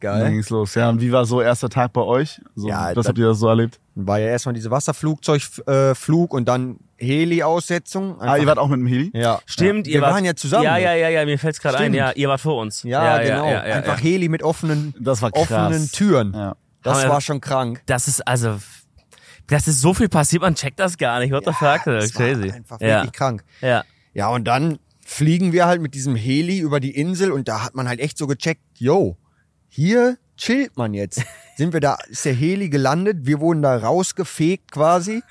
Geil. Dann ging's los. Ja, und wie war so erster Tag bei euch? So, ja, was habt ihr das so erlebt? War ja erstmal diese Wasserflugzeugflug und dann Heli-Aussetzung. Ihr wart auch mit dem Heli? Ja. Stimmt. Ja. Wir waren ja zusammen. Ja, mir fällt's gerade ein. Ja, ihr wart vor uns. Ja, genau. Ja, einfach Heli mit offenen Türen. Ja. Das war schon krank. Das ist so viel passiert, man checkt das gar nicht. What the fuck? Das war crazy. Einfach wirklich krank. Ja, und dann fliegen wir halt mit diesem Heli über die Insel und da hat man halt echt so gecheckt, yo, hier chillt man jetzt. Ist der Heli gelandet, wir wurden da rausgefegt quasi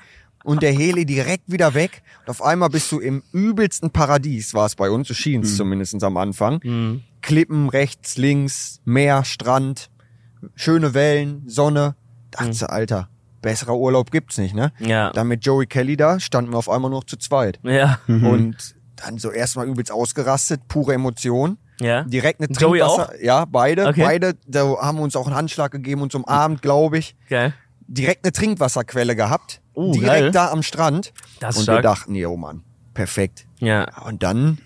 und der Heli direkt wieder weg. Und auf einmal bist du im übelsten Paradies, war es bei uns, so schien es zumindest am Anfang. Mhm. Klippen, rechts, links, Meer, Strand, schöne Wellen, Sonne. Dachte, Alter, besserer Urlaub gibt's nicht, ne? Ja. Dann mit Joey Kelly da standen wir auf einmal nur noch zu zweit. Ja. Und dann so erstmal übelst ausgerastet, pure Emotion. Ja. Direkt eine Trinkwasser. Joey auch? Ja, beide. Okay. Beide, da haben wir uns auch einen Handschlag gegeben und zum Abend, glaube ich. Geil. Direkt eine Trinkwasserquelle gehabt. Direkt geil. Da am Strand. Das ist stark. Und wir dachten, yo Mann, perfekt. Ja. Und dann,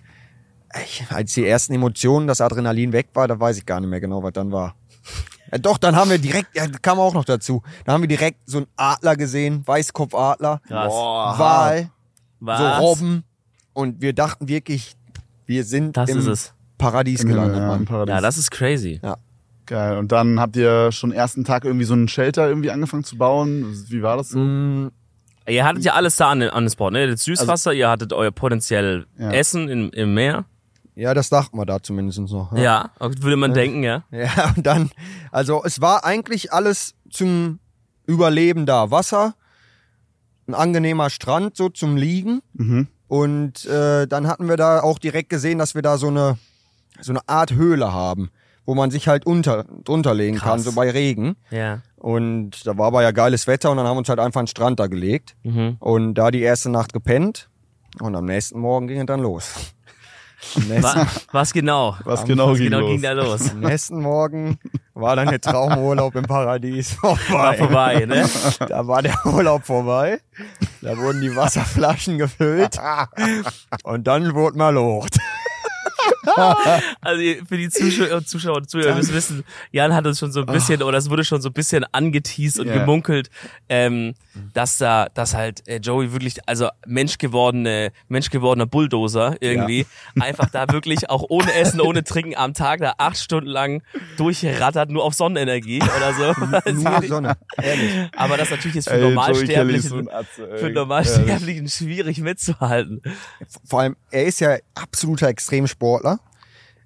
als die ersten Emotionen, das Adrenalin weg war, da weiß ich gar nicht mehr genau, was dann war. Ja, doch, dann haben wir direkt, kam auch noch dazu, dann haben wir direkt so einen Adler gesehen, Weißkopfadler, Wal, so Robben und wir dachten wirklich, wir sind im Paradies gelandet. Ja, im Paradies. Ja, das ist crazy. Ja. Geil, und dann habt ihr schon ersten Tag irgendwie so einen Shelter irgendwie angefangen zu bauen, wie war das so? Ihr hattet ja alles da an das Board, ne? Ihr hattet Süßwasser, ihr hattet euer potenziell Essen im Meer. Ja, das dachten wir da zumindest noch. Ja, würde man denken, ja. Ja, und dann, also es war eigentlich alles zum Überleben da. Wasser, ein angenehmer Strand so zum Liegen. Mhm. Und dann hatten wir da auch direkt gesehen, dass wir da so eine Art Höhle haben, wo man sich halt drunterlegen kann, so bei Regen. Ja. Und da war aber ja geiles Wetter und dann haben wir uns halt einfach einen Strand da gelegt. Mhm. Und da die erste Nacht gepennt und am nächsten Morgen ging es dann los. Was genau ging da los? Am nächsten Morgen war dann der Traumurlaub im Paradies vorbei. War vorbei, ne? Da war der Urlaub vorbei. Da wurden die Wasserflaschen gefüllt. Und dann wurde mal locht. Also für die Zuschauer und Zuhörer, ihr müsst wissen, Jan hat uns schon so ein bisschen, oder es wurde schon so ein bisschen angeteased und gemunkelt, dass halt Joey wirklich, also menschgewordener Bulldozer irgendwie, einfach da wirklich auch ohne Essen, ohne Trinken am Tag da 8 Stunden lang durchrattert, nur auf Sonnenenergie oder so. Nur Sonne, ehrlich. Aber das natürlich ist für Normalsterblichen schwierig mitzuhalten. Vor allem, er ist ja absoluter Extremsportler.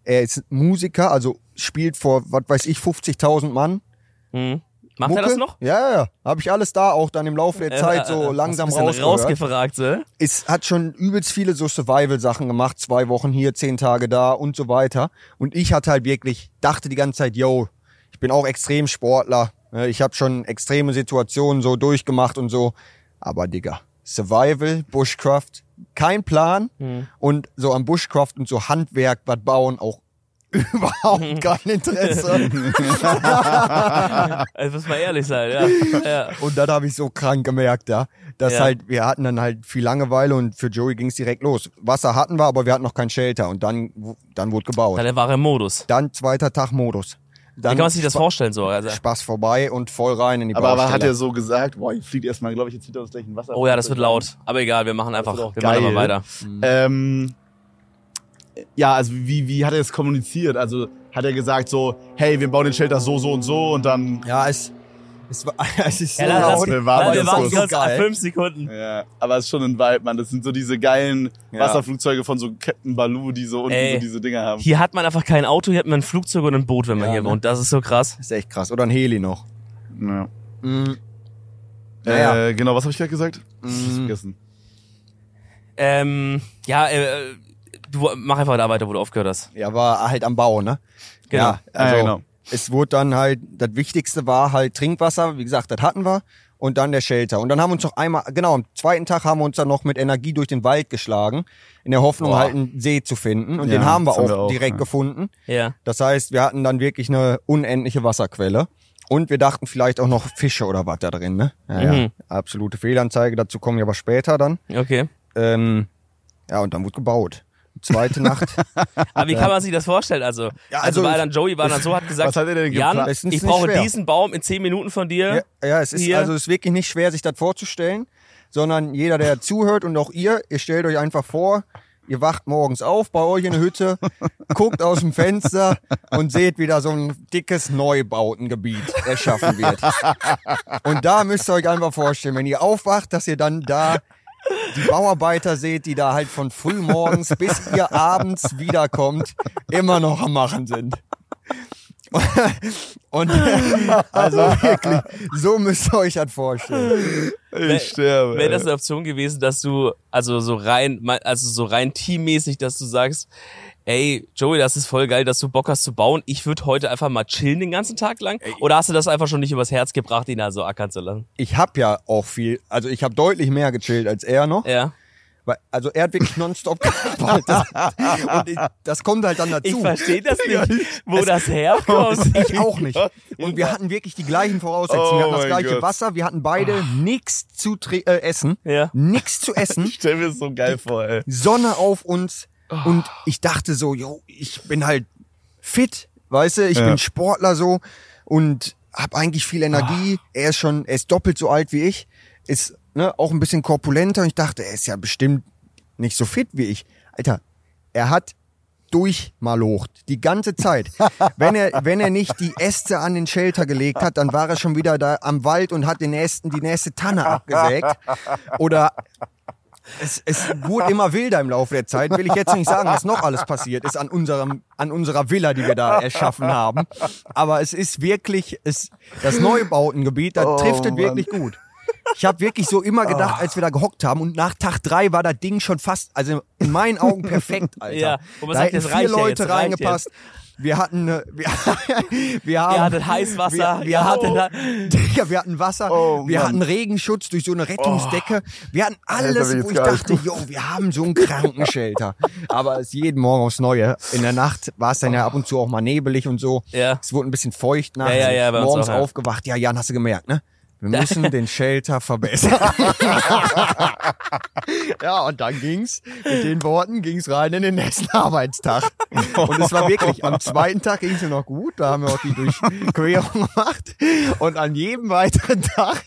Er ist Musiker, also spielt vor, was weiß ich, 50.000 Mann. Mhm. Macht Mucke? Er das noch? Ja. Habe ich alles da auch dann im Laufe der Zeit so langsam rausgefragt. So. Hat schon übelst viele so Survival-Sachen gemacht. 2 Wochen hier, 10 Tage da und so weiter. Und ich hatte halt wirklich, dachte die ganze Zeit, yo, ich bin auch Extremsportler. Ich habe schon extreme Situationen so durchgemacht und so. Aber Digga, Survival, Bushcraft, kein Plan. Und so am Bushcraft und so Handwerk, was bauen, auch überhaupt kein Interesse. Das muss man ehrlich sein, ja. Und das habe ich so krank gemerkt, ja. Dass halt, wir hatten dann halt viel Langeweile und für Joey ging es direkt los. Wasser hatten wir, aber wir hatten noch kein Shelter und dann wurde gebaut. Dann war er im Modus. Dann zweiter Tag Modus. Dann kann man sich das vorstellen so. Also. Spaß vorbei und voll rein in die Baustelle. Aber hat er so gesagt, boah, ich fliege erstmal, glaube ich, jetzt wieder aus gleich Wasser. Oh ja, das wird laut. Aber egal, wir machen einfach weiter. Ja, also wie hat er das kommuniziert? Also hat er gesagt so, hey, wir bauen den Shelter so und so und dann... Ja, es ist so laut. Wir waren ganz so 5 Sekunden. Ja, aber es ist schon ein Vibe, Mann. Das sind so diese geilen Wasserflugzeuge von so Captain Baloo, die so unten so diese Dinger haben. Hier hat man einfach kein Auto, hier hat man ein Flugzeug und ein Boot, wenn man hier wohnt. Das ist so krass. Das ist echt krass. Oder ein Heli noch. Ja. Genau, was habe ich gerade gesagt? Ich hab's vergessen. Du mach einfach da weiter, wo du aufgehört hast. Ja, war halt am Bau, ne? Genau. Ja, also genau. Es wurde dann halt, das Wichtigste war halt Trinkwasser, wie gesagt, das hatten wir. Und dann der Shelter. Und dann haben wir uns noch einmal, genau, am zweiten Tag haben wir uns dann noch mit Energie durch den Wald geschlagen, in der Hoffnung halt einen See zu finden. Und den haben wir auch direkt gefunden. Ja. Das heißt, wir hatten dann wirklich eine unendliche Wasserquelle. Und wir dachten vielleicht auch noch Fische oder was da drin, ne? Ja, ja. Absolute Fehlanzeige, dazu kommen wir aber später dann. Okay. Und dann wurde gebaut. Zweite Nacht. Aber wie kann man sich das vorstellen? Also war dann Joey war dann so, hat gesagt, was hat er denn Jan, ich brauche diesen Baum in 10 Minuten von dir. Ja, es ist hier. Also es ist wirklich nicht schwer, sich das vorzustellen, sondern jeder, der zuhört und auch ihr stellt euch einfach vor, ihr wacht morgens auf bei euch in der Hütte, guckt aus dem Fenster und seht, wie da so ein dickes Neubautengebiet erschaffen wird. Und da müsst ihr euch einfach vorstellen, wenn ihr aufwacht, dass ihr dann da die Bauarbeiter seht, die da halt von früh morgens bis ihr abends wiederkommt, immer noch am Machen sind. Und also wirklich, so müsst ihr euch das vorstellen. Ich sterbe. Wäre das eine Option gewesen, dass du, also so rein teammäßig, dass du sagst, ey, Joey, das ist voll geil, dass du Bock hast zu bauen. Ich würde heute einfach mal chillen den ganzen Tag lang. Oder hast du das einfach schon nicht übers Herz gebracht, ihn da so ackern zu lassen? Ich habe ja auch viel, also ich habe deutlich mehr gechillt als er noch. Ja. Also er hat wirklich nonstop gebaut. Und das kommt halt dann dazu. Ich verstehe das nicht, wo das herkommt. Ich auch nicht. Und wir hatten wirklich die gleichen Voraussetzungen. Wir hatten das gleiche Wasser, wir hatten beide nichts zu essen. Ja. Nichts zu essen. Ich stell mir das so geil vor, ey. Sonne auf uns. Und ich dachte so, yo, ich bin halt fit, weißt du, ich bin Sportler so und hab eigentlich viel Energie. Er ist doppelt so alt wie ich, ist auch ein bisschen korpulenter und ich dachte, er ist ja bestimmt nicht so fit wie ich. Alter, er hat durchmalocht, die ganze Zeit. Wenn er nicht die Äste an den Shelter gelegt hat, dann war er schon wieder da am Wald und hat den Ästen die nächste Tanne abgesägt oder... Es wurde immer wilder im Laufe der Zeit, will ich jetzt nicht sagen, was noch alles passiert ist an unserer Villa, die wir da erschaffen haben. Aber es ist wirklich, das Neubautengebiet, da trifft es wirklich gut. Ich habe wirklich so immer gedacht, als wir da gehockt haben und nach Tag 3 war das Ding schon fast, also in meinen Augen perfekt, Alter. Ja, da hätten 4 Leute reingepasst. Wir hatten, wir hatten Heißwasser, wir hatten Wasser, wir hatten Regenschutz durch so eine Rettungsdecke, wir hatten alles, wo ich dachte, wir haben so einen Krankenshelter. Aber es jeden Morgen aufs Neue. In der Nacht war es dann ja ab und zu auch mal nebelig und so. Ja. Es wurde ein bisschen feucht nachts. Ja, morgens auch, aufgewacht. Ja, Jan, hast du gemerkt, ne? Wir müssen den Shelter verbessern. Ja, und dann ging's, mit den Worten ging's rein in den nächsten Arbeitstag. Und es war wirklich, am zweiten Tag ging's mir noch gut, da haben wir auch die Durchquerung gemacht. Und an jedem weiteren Tag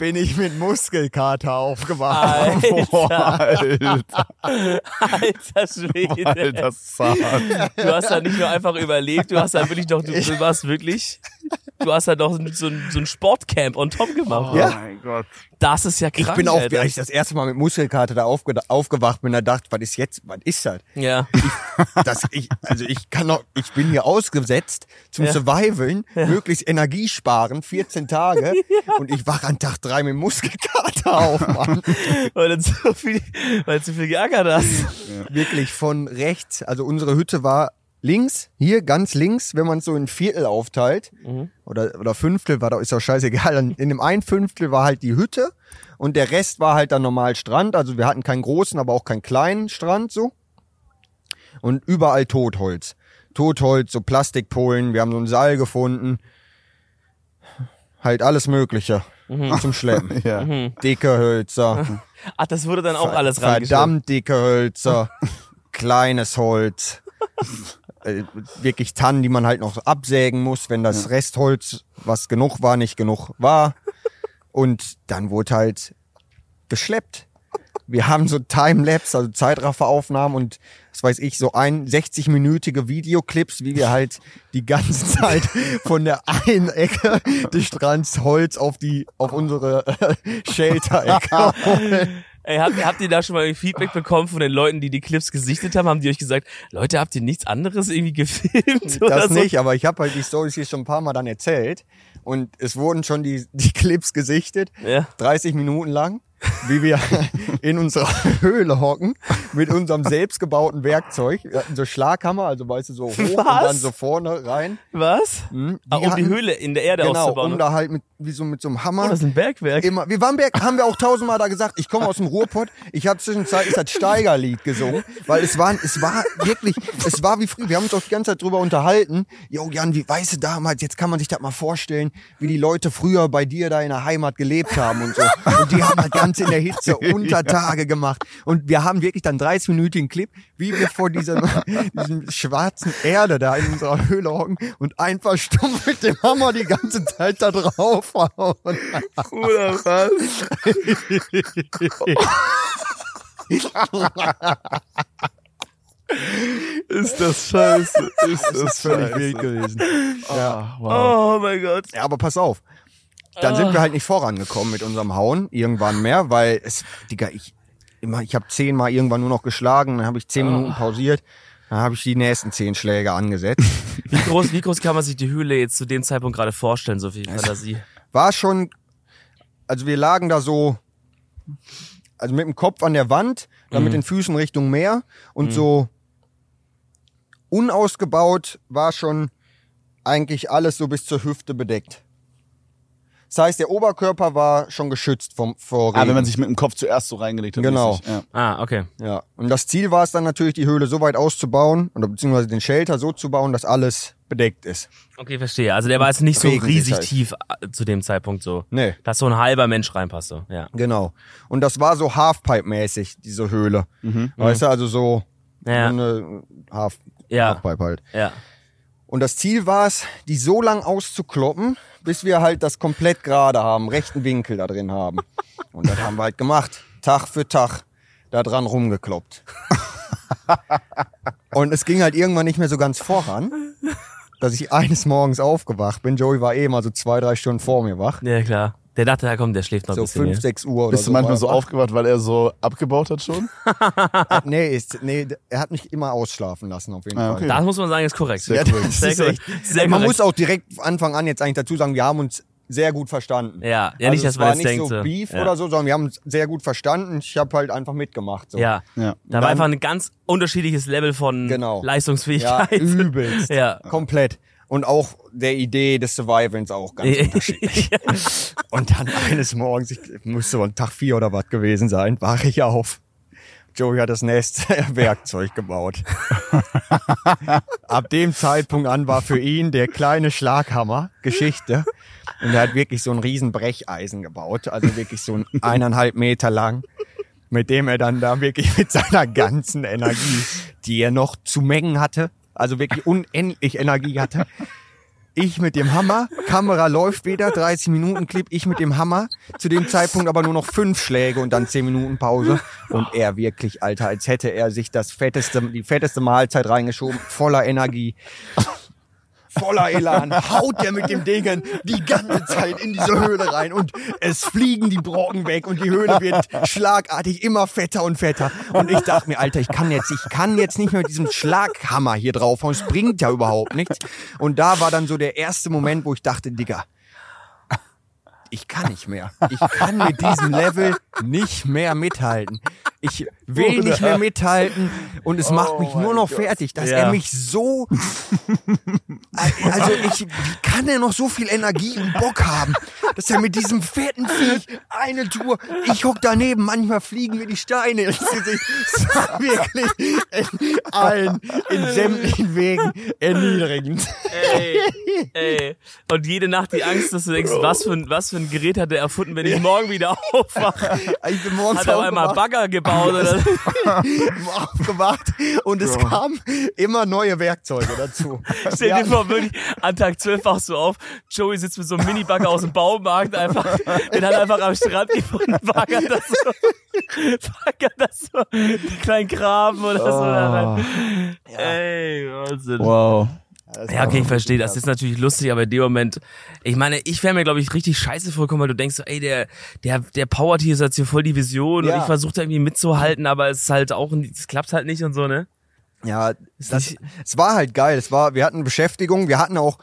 bin ich mit Muskelkater aufgewacht. Alter Schwede. Alter Zahn. Du hast da nicht nur einfach überlegt, du hast dann noch so ein Sportcamp on top gemacht. Ja. Mein Gott. Das ist ja krass. Ich bin auch, als ich das erste Mal mit Muskelkater da aufgewacht bin, da dachte, was ist das? Ja. Ich bin hier ausgesetzt zum Survivalen, möglichst energiesparend, 14 Tage, und ich wache an Tag 3 mit Muskelkater auf, Mann. Weil du zu viel geackert hast. Ja. Wirklich von rechts, also unsere Hütte war links, hier ganz links, wenn man es so in Viertel aufteilt, oder Fünftel, war da, ist doch scheißegal, in dem einen Fünftel war halt die Hütte und der Rest war halt dann normal Strand, also wir hatten keinen großen, aber auch keinen kleinen Strand so und überall Totholz. Totholz, so Plastikpolen, wir haben so ein Seil gefunden, halt alles Mögliche zum Schleppen. Ja. Dicke Hölzer. Ach, das wurde dann auch alles reingeschleppt. Verdammt dicke Hölzer, kleines Holz. Wirklich Tannen, die man halt noch absägen muss, wenn das Restholz, was genug war, nicht genug war. Und dann wurde halt geschleppt. Wir haben so Timelapse, also Zeitrafferaufnahmen und was weiß ich, so 60-minütige Videoclips, wie wir halt die ganze Zeit von der einen Ecke des Strands Holz auf unsere Shelter-Ecke holen. Ey, habt ihr da schon mal Feedback bekommen von den Leuten, die die Clips gesichtet haben? Haben die euch gesagt, Leute, habt ihr nichts anderes irgendwie gefilmt? Oder das nicht, so? Aber ich habe halt die Storys hier schon ein paar Mal dann erzählt. Und es wurden schon die Clips gesichtet, 30 Minuten lang, wie wir in unserer Höhle hocken mit unserem selbstgebauten Werkzeug. Wir hatten so Schlaghammer, also weißt du, so hoch und dann so vorne rein. Was? Die Höhle in der Erde auszubauen. Genau, um da halt mit so einem Hammer. Oh, das ist ein Bergwerk. Wir waren haben wir auch tausendmal da gesagt, ich komme aus dem Ruhrpott, ich habe zwischenzeitlich das Steigerlied gesungen, weil es war wirklich wie früher. Wir haben uns auch die ganze Zeit drüber unterhalten. Jo, Jan, wie weißt du damals, jetzt kann man sich das mal vorstellen, wie die Leute früher bei dir da in der Heimat gelebt haben und so. Und die haben halt ganz in der Hitze unter Tage gemacht. Und wir haben wirklich dann 30-minütigen Clip, wie wir vor diesem schwarzen Erde da in unserer Höhle hocken und einfach stumpf mit dem Hammer die ganze Zeit da drauf hauen. Oder was? Ist das scheiße. Ist das völlig wild gewesen. Ja, wow. Oh mein Gott. Ja, aber pass auf. Dann sind wir halt nicht vorangekommen mit unserem Hauen. Irgendwann mehr, weil ich habe 10 Mal irgendwann nur noch geschlagen. Dann habe ich 10 Minuten pausiert. Dann habe ich die nächsten 10 Schläge angesetzt. Wie groß kann man sich die Höhle jetzt zu dem Zeitpunkt gerade vorstellen, so viel Fantasie? War schon... Also wir lagen da so... Also mit dem Kopf an der Wand, dann mit den Füßen Richtung Meer. Und so... Unausgebaut war schon eigentlich alles so bis zur Hüfte bedeckt. Das heißt, der Oberkörper war schon geschützt vor Regen. Ah, wenn man sich mit dem Kopf zuerst so reingelegt hat. Genau. Mäßig, ja. Ah, okay. Ja. Und das Ziel war es dann natürlich, die Höhle so weit auszubauen, oder beziehungsweise den Shelter so zu bauen, dass alles bedeckt ist. Okay, verstehe. Also der war jetzt nicht Regen so riesig halt tief zu dem Zeitpunkt so. Nee. Dass so ein halber Mensch reinpasst. So. Ja. Genau. Und das war so Halfpipe-mäßig, diese Höhle. Weißt du, also so eine Halfpipe. Ja. Halfpipe halt. Ja. Und das Ziel war es, die so lang auszukloppen, bis wir halt das komplett gerade haben, rechten Winkel da drin haben. Und das haben wir halt gemacht. Tag für Tag da dran rumgekloppt. Und es ging halt irgendwann nicht mehr so ganz voran, dass ich eines Morgens aufgewacht bin. Joey war mal so 2-3 Stunden vor mir wach. Ja, klar. Der dachte, ja komm, der schläft noch so ein bisschen. So 5, 6 Uhr oder so. Bist du manchmal so aufgewacht, weil er so abgebaut hat schon? Nee, er hat mich immer ausschlafen lassen auf jeden Fall. Das muss man sagen, ist korrekt. Sehr korrekt. Man muss auch direkt von Anfang an jetzt eigentlich dazu sagen, wir haben uns sehr gut verstanden. Ja, also nicht, dass man jetzt denkt. Es war nicht so Beef oder so, sondern wir haben uns sehr gut verstanden. Ich habe halt einfach mitgemacht. So. Ja. Da war einfach ein ganz unterschiedliches Level von Leistungsfähigkeit. Ja, übelst. Ja. Komplett. Und auch der Idee des Survivals auch ganz unterschiedlich. Und dann eines Morgens, ich müsste so Tag 4 oder was gewesen sein, wache ich auf. Joey hat das nächste Werkzeug gebaut. Ab dem Zeitpunkt an war für ihn der kleine Schlaghammer Geschichte. Und er hat wirklich so ein riesen Brecheisen gebaut. Also wirklich so ein 1,5 Meter lang. Mit dem er dann da wirklich mit seiner ganzen Energie, die er noch zu mengen hatte, also wirklich unendlich Energie hatte. Ich mit dem Hammer, Kamera läuft wieder, 30 Minuten Clip, ich mit dem Hammer. Zu dem Zeitpunkt aber nur noch 5 Schläge und dann 10 Minuten Pause. Und er wirklich, Alter, als hätte er sich die fetteste Mahlzeit reingeschoben, voller Energie. Voller Elan haut der mit dem Degen die ganze Zeit in diese Höhle rein und es fliegen die Brocken weg und die Höhle wird schlagartig immer fetter und fetter. Und ich dachte mir, Alter, ich kann jetzt nicht mehr mit diesem Schlaghammer hier draufhauen, es bringt ja überhaupt nichts. Und da war dann so der erste Moment, wo ich dachte, Digga, ich kann nicht mehr. Ich kann mit diesem Level nicht mehr mithalten. Ich will nicht mehr mithalten und es macht mich nur noch fertig, dass er mich so... Also wie kann er noch so viel Energie und Bock haben, dass er mit diesem fetten Viech eine Tour... Ich hock daneben, manchmal fliegen mir die Steine. Das war wirklich in sämtlichen Wegen erniedrigend. Ey. Und jede Nacht die Angst, dass du denkst, was für ein Gerät hat er erfunden, wenn ich morgen wieder aufwache. Ich bin morgens hat er einmal Bagger gebaut oder aufgewacht und es kamen immer neue Werkzeuge dazu. Stell dir vor, wirklich an Tag 12 wachst du auf, Joey sitzt mit so einem Mini-Bagger aus dem Baumarkt einfach, den hat er einfach am Strand gefunden, baggert das so, die kleinen Graben oder so da rein. Ja. Ey, Wahnsinn. Wow. Ja, okay, ich verstehe. Das ist natürlich lustig, aber in dem Moment, ich meine, ich wäre mir, glaube ich, richtig scheiße vorgekommen, weil du denkst so, ey, der Power-Tier ist jetzt hier voll die Vision und ich versuche da irgendwie mitzuhalten, aber es ist halt auch, es klappt halt nicht und so, ne? Ja, es war halt geil. Wir hatten Beschäftigung, wir hatten auch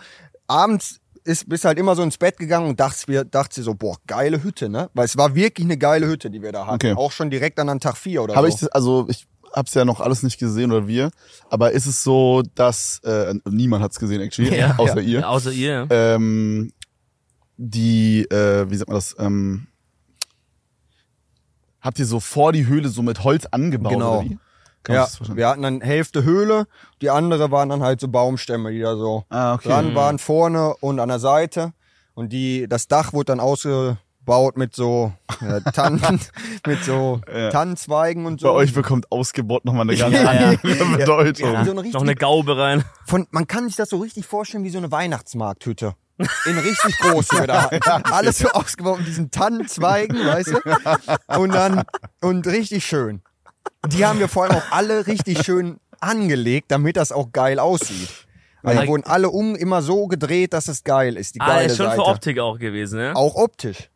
abends, bist halt immer so ins Bett gegangen und dachte so, boah, geile Hütte, ne? Weil es war wirklich eine geile Hütte, die wir da hatten. Okay. Auch schon direkt an Tag 4 oder so. Ich hab's ja noch alles nicht gesehen oder wir, aber ist es so, dass niemand hat's gesehen actually, außer ihr. Ja, außer ihr. Wie sagt man das? Habt ihr so vor die Höhle so mit Holz angebaut? Genau. Oder wie? Ja, wir hatten dann Hälfte Höhle, die andere waren dann halt so Baumstämme, die da so dran waren, vorne und an der Seite. Und das Dach wurde dann ausgebaut mit so Tannen, mit so Tannenzweigen und so. Bei euch bekommt ausgebaut nochmal eine ganz andere Bedeutung. Ja, so eine noch eine Gaube rein. Man kann sich das so richtig vorstellen wie so eine Weihnachtsmarkthütte. In richtig groß, wieder. Alles so ausgebaut mit diesen Tannenzweigen, weißt du? Und richtig schön. Die haben wir vor allem auch alle richtig schön angelegt, damit das auch geil aussieht. Also die wurden alle immer so gedreht, dass es geil ist. Die geile ist schon Seite. Für Optik auch gewesen, ne? Auch optisch.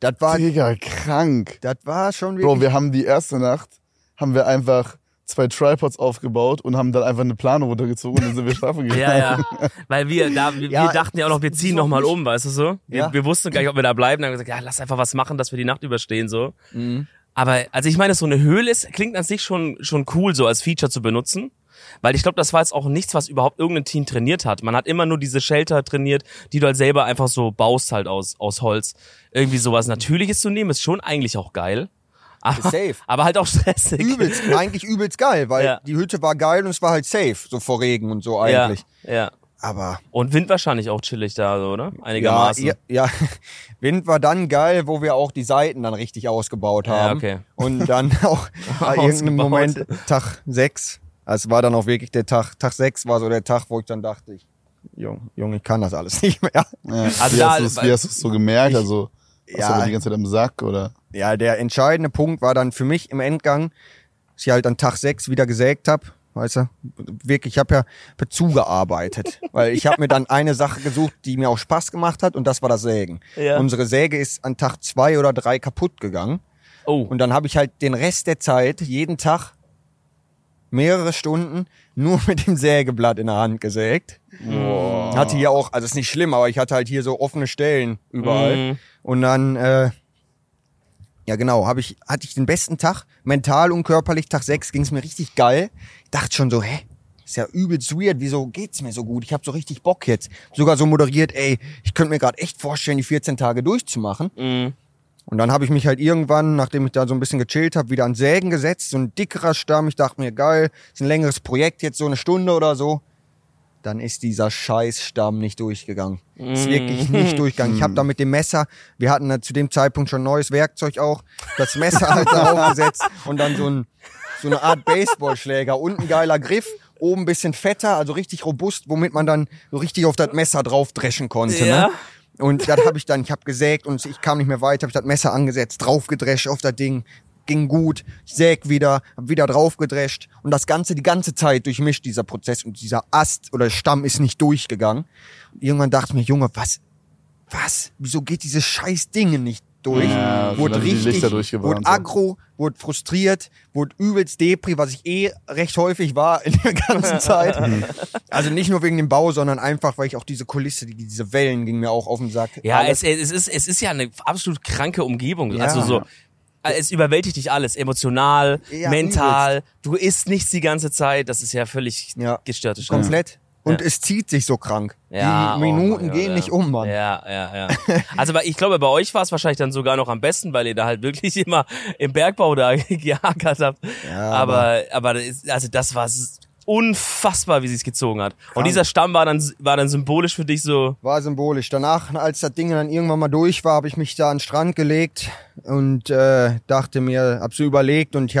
Das war... Digga, krank. Das war schon wirklich... Bro, wir haben die erste Nacht, einfach 2 Tripods aufgebaut und haben dann einfach eine Plane runtergezogen und dann sind wir schlafen gegangen. Ja. Weil wir dachten ja auch noch, wir ziehen so nochmal um, weißt du so? Wir wussten gar nicht, ob wir da bleiben. Dann haben wir gesagt, lass einfach was machen, dass wir die Nacht überstehen, so. Mhm. Aber, also ich meine, so eine Höhle klingt an sich schon cool, so als Feature zu benutzen. Weil ich glaube, das war jetzt auch nichts, was überhaupt irgendein Team trainiert hat. Man hat immer nur diese Shelter trainiert, die du halt selber einfach so baust halt aus Holz. Irgendwie sowas Natürliches zu nehmen, ist schon eigentlich auch geil. Aber halt auch stressig. Eigentlich übelst geil, weil die Hütte war geil und es war halt safe, so vor Regen und so eigentlich. Ja. Aber und Wind wahrscheinlich auch chillig da, oder? Einigermaßen. Ja, Wind war dann geil, wo wir auch die Seiten dann richtig ausgebaut haben. Ja, okay. Und dann auch in irgendeinem Moment Tag 6. Es war dann auch wirklich der Tag. Tag 6 war so der Tag, wo ich dann dachte, ich kann das alles nicht mehr. Ja. Also wie hast du es so gemerkt? Die ganze Zeit am Sack, oder? Ja, der entscheidende Punkt war dann für mich im Endgang, dass ich halt an Tag 6 wieder gesägt habe. Weißt du, wirklich, ich habe zugearbeitet, weil ich habe mir dann eine Sache gesucht, die mir auch Spaß gemacht hat und das war das Sägen. Ja. Unsere Säge ist an Tag 2 oder 3 kaputt gegangen und dann habe ich halt den Rest der Zeit, jeden Tag, mehrere Stunden nur mit dem Sägeblatt in der Hand gesägt. Oh. Hatte hier auch, also ist nicht schlimm, aber ich hatte halt hier so offene Stellen überall und dann... hatte ich den besten Tag, mental und körperlich. Tag 6 ging es mir richtig geil. Ich dachte schon so, ist ja übelst weird, wieso geht's mir so gut? Ich habe so richtig Bock jetzt. Sogar so moderiert, ich könnte mir gerade echt vorstellen, die 14 Tage durchzumachen. Mhm. Und dann habe ich mich halt irgendwann, nachdem ich da so ein bisschen gechillt habe, wieder an Sägen gesetzt, so ein dickerer Stamm. Ich dachte mir, geil, ist ein längeres Projekt jetzt, so eine Stunde oder so. Dann ist dieser Scheißstamm nicht durchgegangen. Ist wirklich nicht durchgegangen. Ich habe da mit dem Messer, wir hatten zu dem Zeitpunkt schon neues Werkzeug auch, das Messer halt da aufgesetzt und dann so eine Art Baseballschläger. Unten geiler Griff, oben ein bisschen fetter, also richtig robust, womit man dann so richtig auf das Messer drauf dreschen konnte. Ja. Ne? Und das habe ich dann, ich habe gesägt und ich kam nicht mehr weiter, habe ich das Messer angesetzt, draufgedrescht auf das Ding. Ging gut, ich säg wieder, hab wieder draufgedrescht und das Ganze, die ganze Zeit durchmischt dieser Prozess und dieser Ast oder Stamm ist nicht durchgegangen. Und irgendwann dachte ich mir, Junge, was? Wieso geht dieses scheiß Ding nicht durch? Ja, wurde richtig, wurde aggro, wurde frustriert, wurde übelst Depri, was ich recht häufig war in der ganzen Zeit. Also nicht nur wegen dem Bau, sondern einfach, weil ich auch diese Kulisse, diese Wellen ging mir auch auf den Sack. Ja, es ist ja eine absolut kranke Umgebung. Ja. Also so, es überwältigt dich alles, emotional, ja, mental. Du isst nichts die ganze Zeit, das ist ja völlig gestörte Scheiße. Komplett. Und es zieht sich so krank. Ja, die Minuten gehen nicht um, Mann. Ja, ja, ja. Also ich glaube, bei euch war es wahrscheinlich dann sogar noch am besten, weil ihr da halt wirklich immer im Bergbau da gejagert habt. Ja, aber das war unfassbar, wie sie es gezogen hat. Krank. Und dieser Stamm war dann symbolisch für dich so? War symbolisch. Danach, als das Ding dann irgendwann mal durch war, habe ich mich da an den Strand gelegt und dachte mir, habe so überlegt und ich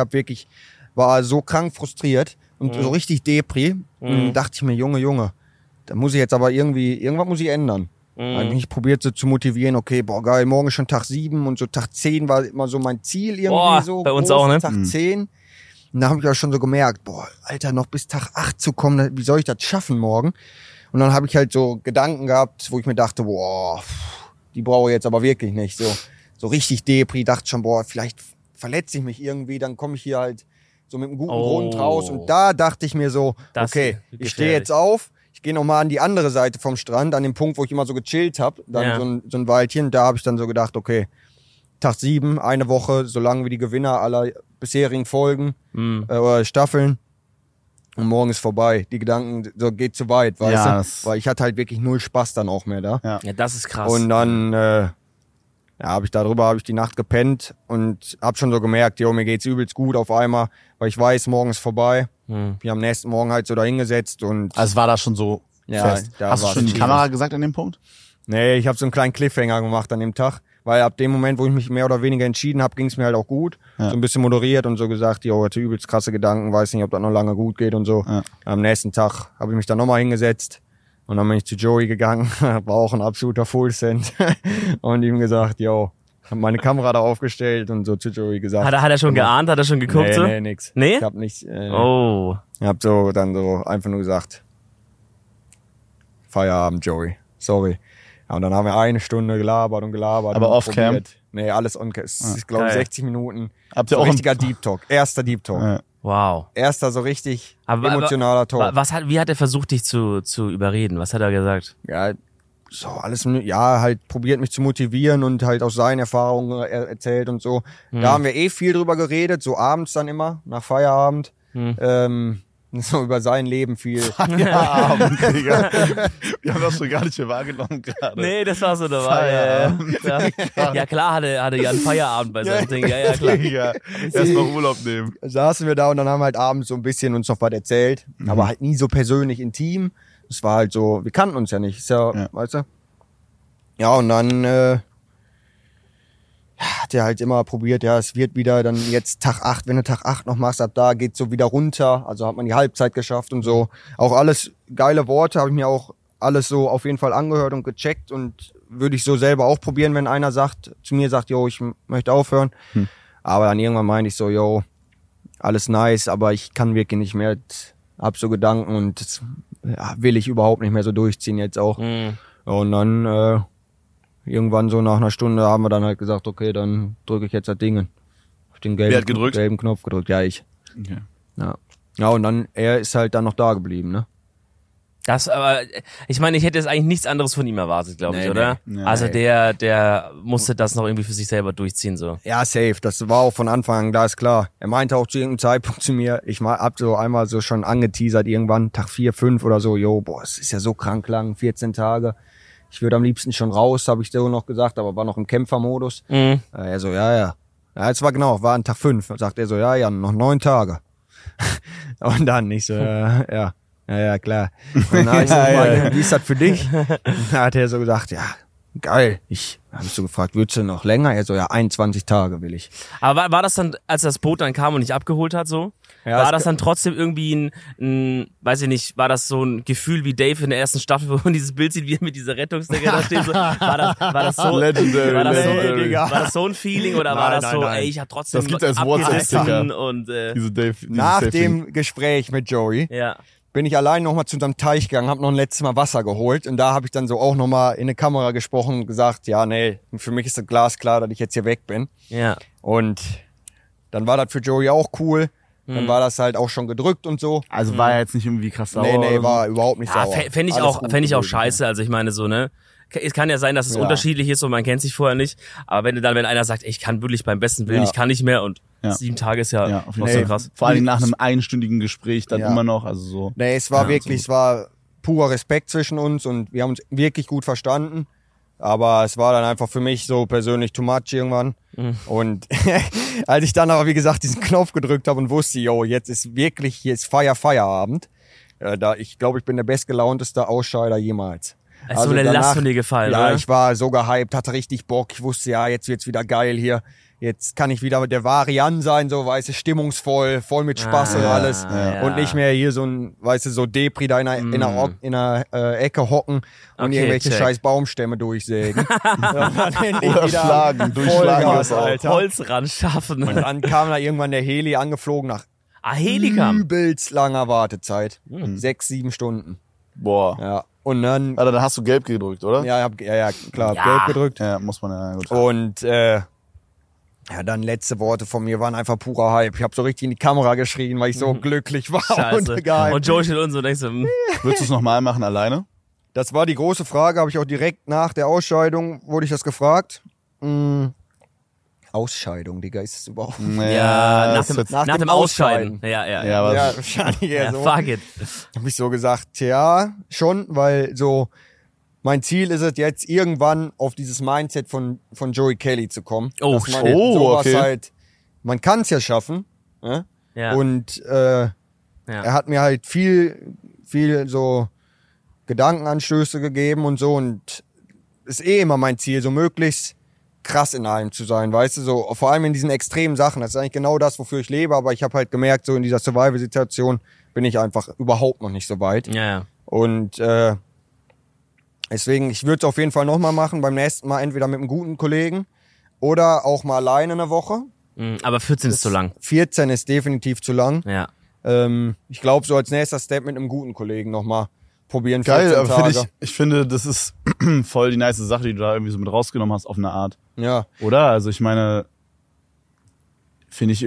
war so krank frustriert. Und so richtig Depri. Und dachte ich mir, Junge, da muss ich jetzt aber irgendwas muss ich ändern. Da habe ich mich probiert so zu motivieren, okay, boah geil, morgen schon Tag 7 und so Tag 10 war immer so mein Ziel irgendwie so. Bei uns auch, ne? Tag 10. Und da habe ich auch schon so gemerkt, boah, Alter, noch bis Tag 8 zu kommen, wie soll ich das schaffen morgen? Und dann habe ich halt so Gedanken gehabt, wo ich mir dachte, boah, die brauche ich jetzt aber wirklich nicht. So richtig Depri, dachte schon, boah, vielleicht verletze ich mich irgendwie, dann komme ich hier halt so mit einem guten Grund raus. Und da dachte ich mir so, das okay, ich stehe jetzt auf, ich gehe nochmal an die andere Seite vom Strand, an den Punkt, wo ich immer so gechillt habe, dann so ein Waldchen. Da habe ich dann so gedacht, okay, Tag 7, eine Woche, so lange wie die Gewinner aller bisherigen Folgen oder Staffeln. Und morgen ist vorbei. Die Gedanken, so geht zu weit, weißt du? Weil ich hatte halt wirklich null Spaß dann auch mehr da. Ja, das ist krass. Und dann habe ich die Nacht gepennt und habe schon so gemerkt, jo, mir geht's übelst gut auf einmal, weil ich weiß, morgen ist vorbei. Bin am nächsten Morgen halt so da hingesetzt und... Also war das schon so fest? Da hast du schon die Kamera gesagt an dem Punkt? Nee, ich habe so einen kleinen Cliffhanger gemacht an dem Tag, weil ab dem Moment, wo ich mich mehr oder weniger entschieden habe, ging's mir halt auch gut. Ja. So ein bisschen moderiert und so gesagt, jo, hatte übelst krasse Gedanken, weiß nicht, ob das noch lange gut geht und so. Ja. Am nächsten Tag habe ich mich dann nochmal hingesetzt. Und dann bin ich zu Joey gegangen, war auch ein absoluter Full-Cent und ihm gesagt, yo, hab meine Kamera da aufgestellt und so zu Joey gesagt. Hat er schon geahnt? Hat er schon geguckt? Nee, nix. Nee? Ich hab nichts. Ich hab dann einfach nur gesagt, Feierabend, Joey. Sorry. Ja, und dann haben wir eine Stunde gelabert. Aber off-cam? Nee, alles on-cam. Ich glaube 60 Minuten. Habt ihr auch richtiger Deep Talk. Erster Deep Talk. Ja. Wow. Erster so richtig emotionaler Talk. Wie hat er versucht, dich zu überreden? Was hat er gesagt? Ja, so alles, ja, halt probiert mich zu motivieren und halt aus seinen Erfahrungen erzählt und so. Da haben wir viel drüber geredet, so abends dann immer, nach Feierabend. So über sein Leben viel. Feierabend, Digga. Wir haben das schon gar nicht mehr wahrgenommen gerade. Nee, das war so dabei. Ja, klar hatte Jan Feierabend bei seinem Ding. Ja, klar. Ja. Erstmal Urlaub nehmen. Saßen wir da und dann haben wir halt abends so ein bisschen uns noch was erzählt. Aber halt nie so persönlich intim. Es war halt so, wir kannten uns ja nicht. Ist ja, weißt du? Ja, und dann hat er halt immer probiert, es wird wieder dann jetzt Tag 8, wenn du Tag 8 noch machst, ab da geht's so wieder runter, also hat man die Halbzeit geschafft und so. Auch alles geile Worte, habe ich mir auch alles so auf jeden Fall angehört und gecheckt und würde ich so selber auch probieren, wenn einer zu mir sagt, yo, ich möchte aufhören. Aber dann irgendwann meinte ich so, yo, alles nice, aber ich kann wirklich nicht mehr, hab so Gedanken und das will ich überhaupt nicht mehr so durchziehen jetzt auch. Und dann, irgendwann so nach einer Stunde haben wir dann halt gesagt, okay, dann drücke ich jetzt das Ding auf den gelben Knopf gedrückt. Ja, ich. Okay. Ja, und dann, er ist halt dann noch da geblieben, ne? Das, aber, ich meine, ich hätte jetzt eigentlich nichts anderes von ihm erwartet, glaube ich, oder? Nee. Also der musste das noch irgendwie für sich selber durchziehen, so. Ja, safe, das war auch von Anfang an, da ist klar. Er meinte auch zu irgendeinem Zeitpunkt zu mir, ich hab so einmal so schon angeteasert irgendwann, Tag 4, 5 oder so, jo, boah, es ist ja so krank lang, 14 Tage. Ich würde am liebsten schon raus, habe ich so noch gesagt, aber war noch im Kämpfermodus. Er so, ja, es war war an Tag 5. Sagt er so, ja, noch 9 Tage. Und dann ich so, ja, klar. Und dann habe ich so gefragt, wie ist das für dich? Und dann hat er so gesagt, ja, geil. Ich habe mich so gefragt, würdest du noch länger? Er so, ja, 21 Tage will ich. Aber war das dann, als das Boot dann kam und dich abgeholt hat, so? Ja, war das dann trotzdem irgendwie ein, weiß ich nicht, war das so ein Gefühl wie Dave in der ersten Staffel, wo man dieses Bild sieht, wie er mit dieser Rettungsdecke da steht? So, war das so ein Feeling oder nein. Ey, ich hab trotzdem das gibt's als abgerissen und nach dem Gespräch mit Joey bin ich allein nochmal zu unserem Teich gegangen, hab noch ein letztes Mal Wasser geholt und da habe ich dann so auch nochmal in eine Kamera gesprochen und gesagt, ja, nee, für mich ist das glasklar, dass ich jetzt hier weg bin. Ja. Und dann war das für Joey auch cool. Dann war das halt auch schon gedrückt und so. Also war er jetzt nicht irgendwie krass sauer? Nee, war überhaupt nicht sauer. Fände ich auch scheiße. Also ich meine so, ne? Es kann ja sein, dass es unterschiedlich ist und man kennt sich vorher nicht. Aber wenn einer sagt, ey, ich kann wirklich beim besten Willen, ich kann nicht mehr und 7 Tage ist ja noch so krass. Vor allem nach einem einstündigen Gespräch dann immer noch, also so. Nee, es war wirklich, es war purer Respekt zwischen uns und wir haben uns wirklich gut verstanden. Aber es war dann einfach für mich so persönlich too much irgendwann. Mhm. Und als ich dann aber, wie gesagt, diesen Knopf gedrückt habe und wusste, yo, jetzt ist wirklich, hier ist Feierabend. Ich glaube, ich bin der bestgelaunteste Ausscheider jemals. Also eine Last von dir gefallen, ja, oder? Ich war so gehypt, hatte richtig Bock. Ich wusste, ja, jetzt wird's wieder geil hier. Jetzt kann ich wieder der wahre Jan sein, so, weißt du, stimmungsvoll, voll mit Spaß und alles. Ja. Und nicht mehr hier so ein, weißt du, so Depri da in einer Ecke hocken und irgendwelche scheiß Baumstämme durchsägen. Oder durchschlagen, Holz ran schaffen. Und dann kam da irgendwann der Heli angeflogen nach übelst langer Wartezeit. 6-7 Stunden. Boah. Ja. Und dann... Alter, dann hast du gelb gedrückt, oder? Ja, klar, gelb gedrückt. Ja, muss man ja, gut. Und, ja, dann letzte Worte von mir waren einfach purer Hype. Ich habe so richtig in die Kamera geschrien, weil ich so glücklich war. Scheiße. Und Joey steht unten so, denkst du, würdest du es nochmal machen, alleine? Das war die große Frage, habe ich auch direkt nach der Ausscheidung, wurde ich das gefragt. Ausscheidung, Digga, ist es überhaupt? Ja, nach dem Ausscheiden. Ja, wahrscheinlich eher so. Fuck it. Habe ich so gesagt, ja, schon, weil so... Mein Ziel ist es jetzt, irgendwann auf dieses Mindset von Joey Kelly zu kommen. Man kann es ja schaffen. Ja. Und er hat mir halt viel so Gedankenanstöße gegeben und so. Und ist eh immer mein Ziel, so möglichst krass in allem zu sein, weißt du? So, vor allem in diesen extremen Sachen. Das ist eigentlich genau das, wofür ich lebe. Aber ich habe halt gemerkt, so in dieser Survival-Situation bin ich einfach überhaupt noch nicht so weit. Ja. Und... deswegen, ich würde es auf jeden Fall nochmal machen, beim nächsten Mal entweder mit einem guten Kollegen oder auch mal alleine eine Woche. Aber 14 ist zu lang. 14 ist definitiv zu lang. Ja. Ich glaube, so als nächster Step mit einem guten Kollegen nochmal probieren. Geil, aber ich finde, das ist voll die nice Sache, die du da irgendwie so mit rausgenommen hast auf eine Art. Ja. Oder? Also ich meine, finde ich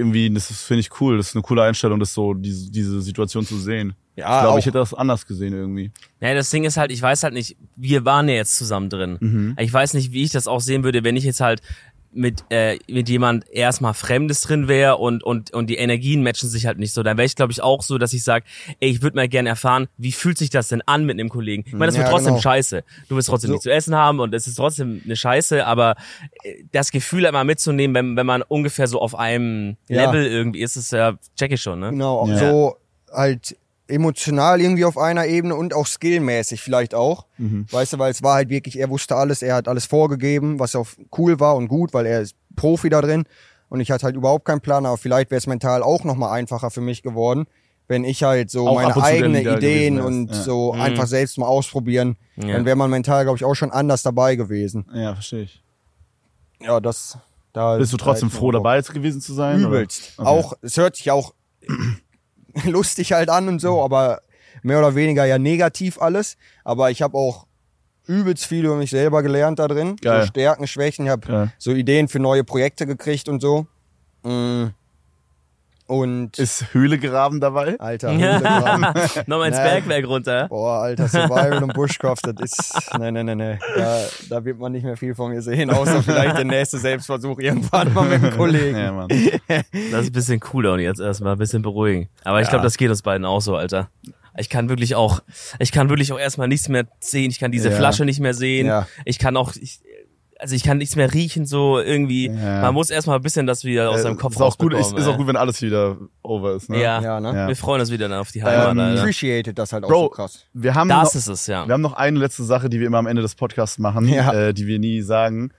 cool. Das ist eine coole Einstellung, das so, diese Situation zu sehen. Ja, ich glaube, ich hätte das anders gesehen irgendwie. Ja, das Ding ist halt, ich weiß halt nicht, wir waren ja jetzt zusammen drin. Mhm. Ich weiß nicht, wie ich das auch sehen würde, wenn ich jetzt halt mit jemand erstmal Fremdes drin wäre und die Energien matchen sich halt nicht so. Dann wäre ich, glaube ich, auch so, dass ich sage, ey, ich würde mal gerne erfahren, wie fühlt sich das denn an mit einem Kollegen? Ich meine, das wird trotzdem scheiße. Du wirst trotzdem nichts zu essen haben und es ist trotzdem eine Scheiße, aber das Gefühl einmal mitzunehmen, wenn man ungefähr so auf einem Level irgendwie ist, ist ja, check ich schon, ne? Genau, auch so halt emotional irgendwie auf einer Ebene und auch skillmäßig vielleicht auch. Mhm. Weißt du, weil es war halt wirklich, er wusste alles, er hat alles vorgegeben, was auch cool war und gut, weil er ist Profi da drin und ich hatte halt überhaupt keinen Plan, aber vielleicht wäre es mental auch nochmal einfacher für mich geworden, wenn ich halt so auch meine eigenen Ideen und so einfach selbst mal ausprobieren, dann wäre man mental, glaube ich, auch schon anders dabei gewesen. Ja, verstehe ich. Ja, das... Da bist du trotzdem froh, dabei gewesen zu sein? Übelst. Okay. Auch, es hört sich auch... lustig halt an und so, aber mehr oder weniger ja negativ alles. Aber ich habe auch übelst viel über mich selber gelernt da drin. Geil. So Stärken, Schwächen. Ich habe so Ideen für neue Projekte gekriegt und so. Und ist Höhle graben dabei? Alter, Höhle graben. Nochmal ins Bergwerk runter. Boah, Alter, Survival und Bushcraft, das ist... Nee. Da wird man nicht mehr viel von mir sehen, außer vielleicht der nächste Selbstversuch irgendwann mal mit dem Kollegen. Ja, Mann. Das ist ein bisschen cooler und jetzt erstmal ein bisschen beruhigen. Aber ich glaube, das geht uns beiden auch so, Alter. Ich kann wirklich auch erstmal nichts mehr sehen. Ich kann diese Flasche nicht mehr sehen. Ja. Ich kann nichts mehr riechen, so irgendwie. Ja. Man muss erstmal ein bisschen das wieder aus seinem Kopf rausbekommen. Ist auch gut, wenn alles wieder over ist. Ne? Ja. Wir freuen uns wieder dann auf die Heimat. Appreciated das halt auch so krass. Wir haben noch eine letzte Sache, die wir immer am Ende des Podcasts machen, die wir nie sagen.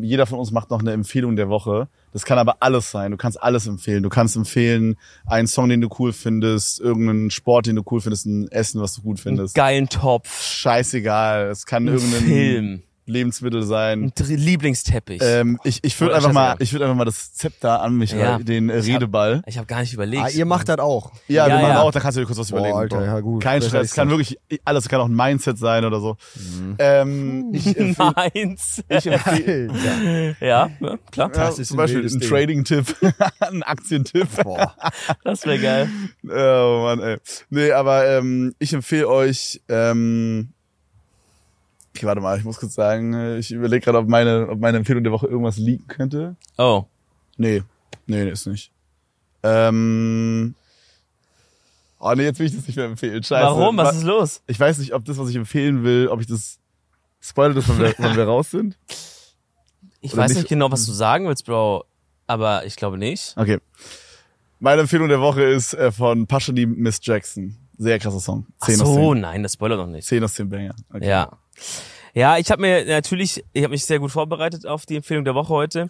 Jeder von uns macht noch eine Empfehlung der Woche. Das kann aber alles sein. Du kannst alles empfehlen. Du kannst empfehlen einen Song, den du cool findest, irgendeinen Sport, den du cool findest, ein Essen, was du gut findest. Einen geilen Topf. Scheißegal. Es kann irgendein Film. Lebensmittel sein. Ein Lieblingsteppich. Ich würde einfach mal das Zepter an mich, den Redeball. Ich hab gar nicht überlegt. Ihr macht das auch. Ja, wir machen auch, da kannst du dir kurz was überlegen. Alter, ja, gut. Kein Stress, es kann wirklich alles, kann auch ein Mindset sein oder so. Ich empfehle. Ja, klar. Das ist zum Beispiel ein Trading-Tipp, ein Aktientipp. Boah, das wäre geil. Oh Mann, ey. Nee, aber ich empfehle euch Okay, warte mal, ich muss kurz sagen, ich überlege gerade, ob meine Empfehlung der Woche irgendwas liegen könnte. Oh. Nee, ist nicht. Oh nee, jetzt will ich das nicht mehr empfehlen. Scheiße. Warum? Was ist los? Ich weiß nicht, ob das, was ich empfehlen will, ob ich das spoilere, dass wenn wir raus sind. Ich weiß nicht genau, was du sagen willst, Bro, aber ich glaube nicht. Okay. Meine Empfehlung der Woche ist von Pasha, die Miss Jackson. Sehr krasser Song. 10 aus 10. Oh nein, das spoilert noch nicht. 10 aus 10 Banger. Okay. Ja. Ja, ich habe mich sehr gut vorbereitet auf die Empfehlung der Woche heute.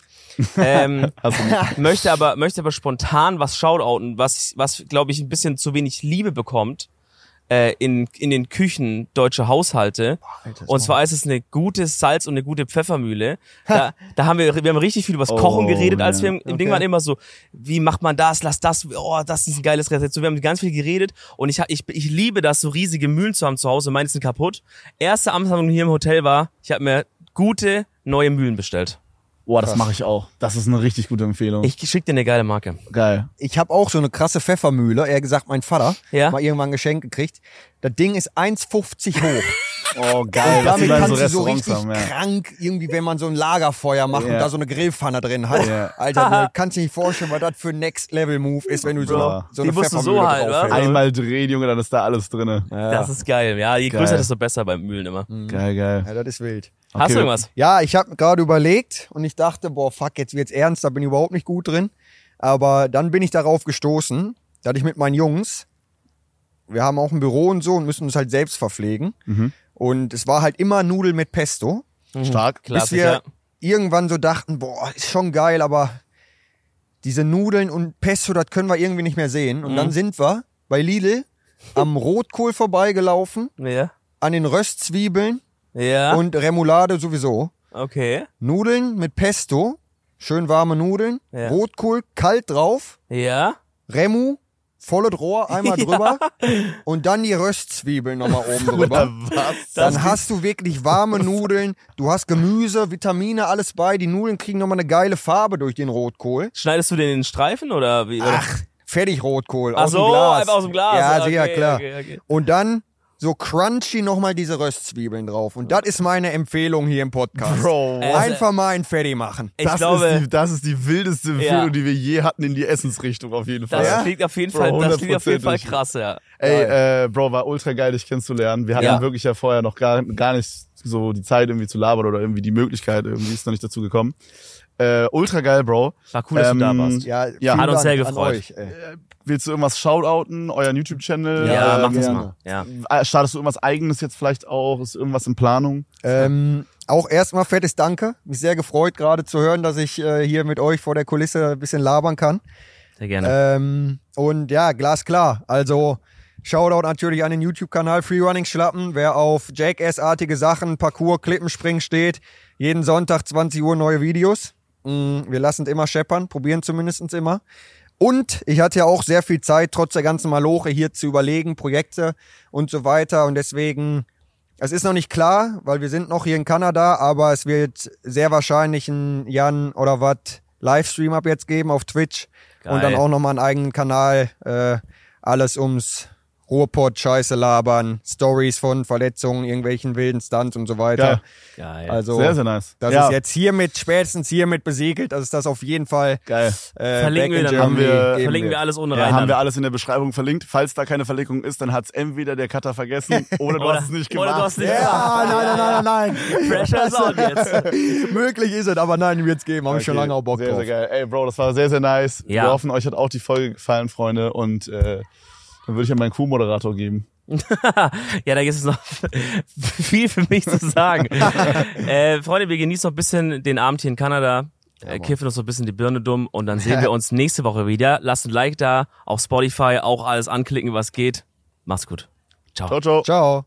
möchte aber spontan was shoutouten, was glaube ich ein bisschen zu wenig Liebe bekommt in den Küchen deutscher Haushalte. Und zwar ist es eine gute Salz- und eine gute Pfeffermühle. Da haben wir richtig viel über das Kochen geredet, als wir im Ding waren, immer so, wie macht man das, lass das, das ist ein geiles Rezept. So, wir haben ganz viel geredet und ich liebe das, so riesige Mühlen zu haben zu Hause. Meine sind kaputt. Erste Amtshandlung hier im Hotel war, ich habe mir gute neue Mühlen bestellt. Boah, das mache ich auch. Das ist eine richtig gute Empfehlung. Ich schicke dir eine geile Marke. Geil. Ich habe auch so eine krasse Pfeffermühle, eher gesagt mein Vater, mal irgendwann ein Geschenk gekriegt. Das Ding ist 1,50 hoch. Oh, geil. Und damit kannst du so richtig krank, irgendwie, wenn man so ein Lagerfeuer macht und da so eine Grillpfanne drin hat. Yeah. Alter, du kannst dir nicht vorstellen, was das für ein Next-Level-Move ist, wenn du so eine Pfeffermühle draufhältst. Einmal drehen, Junge, dann ist da alles drin. Ja. Das ist geil. Ja, je größer, desto besser beim Mühlen immer. Mhm. Geil. Ja, das ist wild. Okay. Hast du irgendwas? Ja, ich habe gerade überlegt und ich dachte, boah, fuck, jetzt wird's ernst, da bin ich überhaupt nicht gut drin. Aber dann bin ich darauf gestoßen, dass ich mit meinen Jungs, wir haben auch ein Büro und so und müssen uns halt selbst verpflegen. Mhm. Und es war halt immer Nudeln mit Pesto. Mhm. Stark, klar. Bis wir irgendwann so dachten, boah, ist schon geil, aber diese Nudeln und Pesto, das können wir irgendwie nicht mehr sehen. Und dann sind wir bei Lidl am Rotkohl vorbeigelaufen, an den Röstzwiebeln. Ja. Und Remoulade sowieso. Okay. Nudeln mit Pesto. Schön warme Nudeln. Ja. Rotkohl, kalt drauf. Ja. Remu, volles Rohr, einmal drüber. Und dann die Röstzwiebeln nochmal oben drüber. Was? Dann hast du wirklich warme Nudeln. Du hast Gemüse, Vitamine, alles bei. Die Nudeln kriegen nochmal eine geile Farbe durch den Rotkohl. Schneidest du den in Streifen oder wie? Ach, fertig Rotkohl. Aus dem Glas. Einfach aus dem Glas. Ja, okay, sehr klar. Okay. Und dann so crunchy nochmal diese Röstzwiebeln drauf. Und das ist meine Empfehlung hier im Podcast. Bro, einfach mal ein Fatty machen. Das ist die wildeste Empfehlung, die wir je hatten in die Essensrichtung auf jeden Fall. Das klingt auf jeden Fall, Bro, das klingt auf jeden Fall krass, ja. Ey, Bro, war ultra geil, dich kennenzulernen. Wir hatten wirklich ja vorher noch gar nicht so die Zeit irgendwie zu labern oder irgendwie die Möglichkeit, irgendwie ist noch nicht dazu gekommen. Ultra geil, Bro. War cool, dass du da warst. Ja, hat uns sehr gefreut. Euch, willst du irgendwas shoutouten? Euren YouTube-Channel? Ja, mach das mal. Ja. Startest du irgendwas Eigenes jetzt vielleicht auch? Ist irgendwas in Planung? Auch erstmal fettes Danke. Mich sehr gefreut, gerade zu hören, dass ich hier mit euch vor der Kulisse ein bisschen labern kann. Sehr gerne. Und ja, glasklar. Also Shoutout natürlich an den YouTube-Kanal Freerunning-Schlappen. Wer auf Jackass-artige Sachen, Parkour, Klippenspringen steht, jeden Sonntag 20 Uhr neue Videos. Wir lassen es immer scheppern, probieren zumindest immer. Und ich hatte ja auch sehr viel Zeit, trotz der ganzen Maloche hier zu überlegen, Projekte und so weiter. Und deswegen, es ist noch nicht klar, weil wir sind noch hier in Kanada, aber es wird sehr wahrscheinlich ein Jan oder was Livestream ab jetzt geben auf Twitch. Geil. Und dann auch nochmal einen eigenen Kanal, alles ums Ruhrpott, Scheiße labern, Stories von Verletzungen, irgendwelchen wilden Stunts und so weiter. Geil. Also, sehr, sehr nice. Das ist jetzt spätestens hiermit besiegelt, dass es das auf jeden Fall geil. Verlinken wir alles ohne rein. Haben wir alles in der Beschreibung verlinkt. Falls da keine Verlinkung ist, dann hat es entweder der Cutter vergessen oder du hast es nicht gemacht. Nein. Pressure ist out jetzt. Möglich ist es, aber nein, wird's geben. Habe ich schon lange auch Bock drauf. Sehr, sehr geil. Ey, Bro, das war sehr, sehr nice. Ja. Wir hoffen, euch hat auch die Folge gefallen, Freunde, und dann würde ich ja meinen Co-Moderator geben. Ja, da gibt es noch viel für mich zu sagen. Freunde, wir genießen noch ein bisschen den Abend hier in Kanada, kiffen uns so ein bisschen die Birne dumm und dann sehen wir uns nächste Woche wieder. Lasst ein Like da, auf Spotify, auch alles anklicken, was geht. Macht's gut. Ciao. Ciao.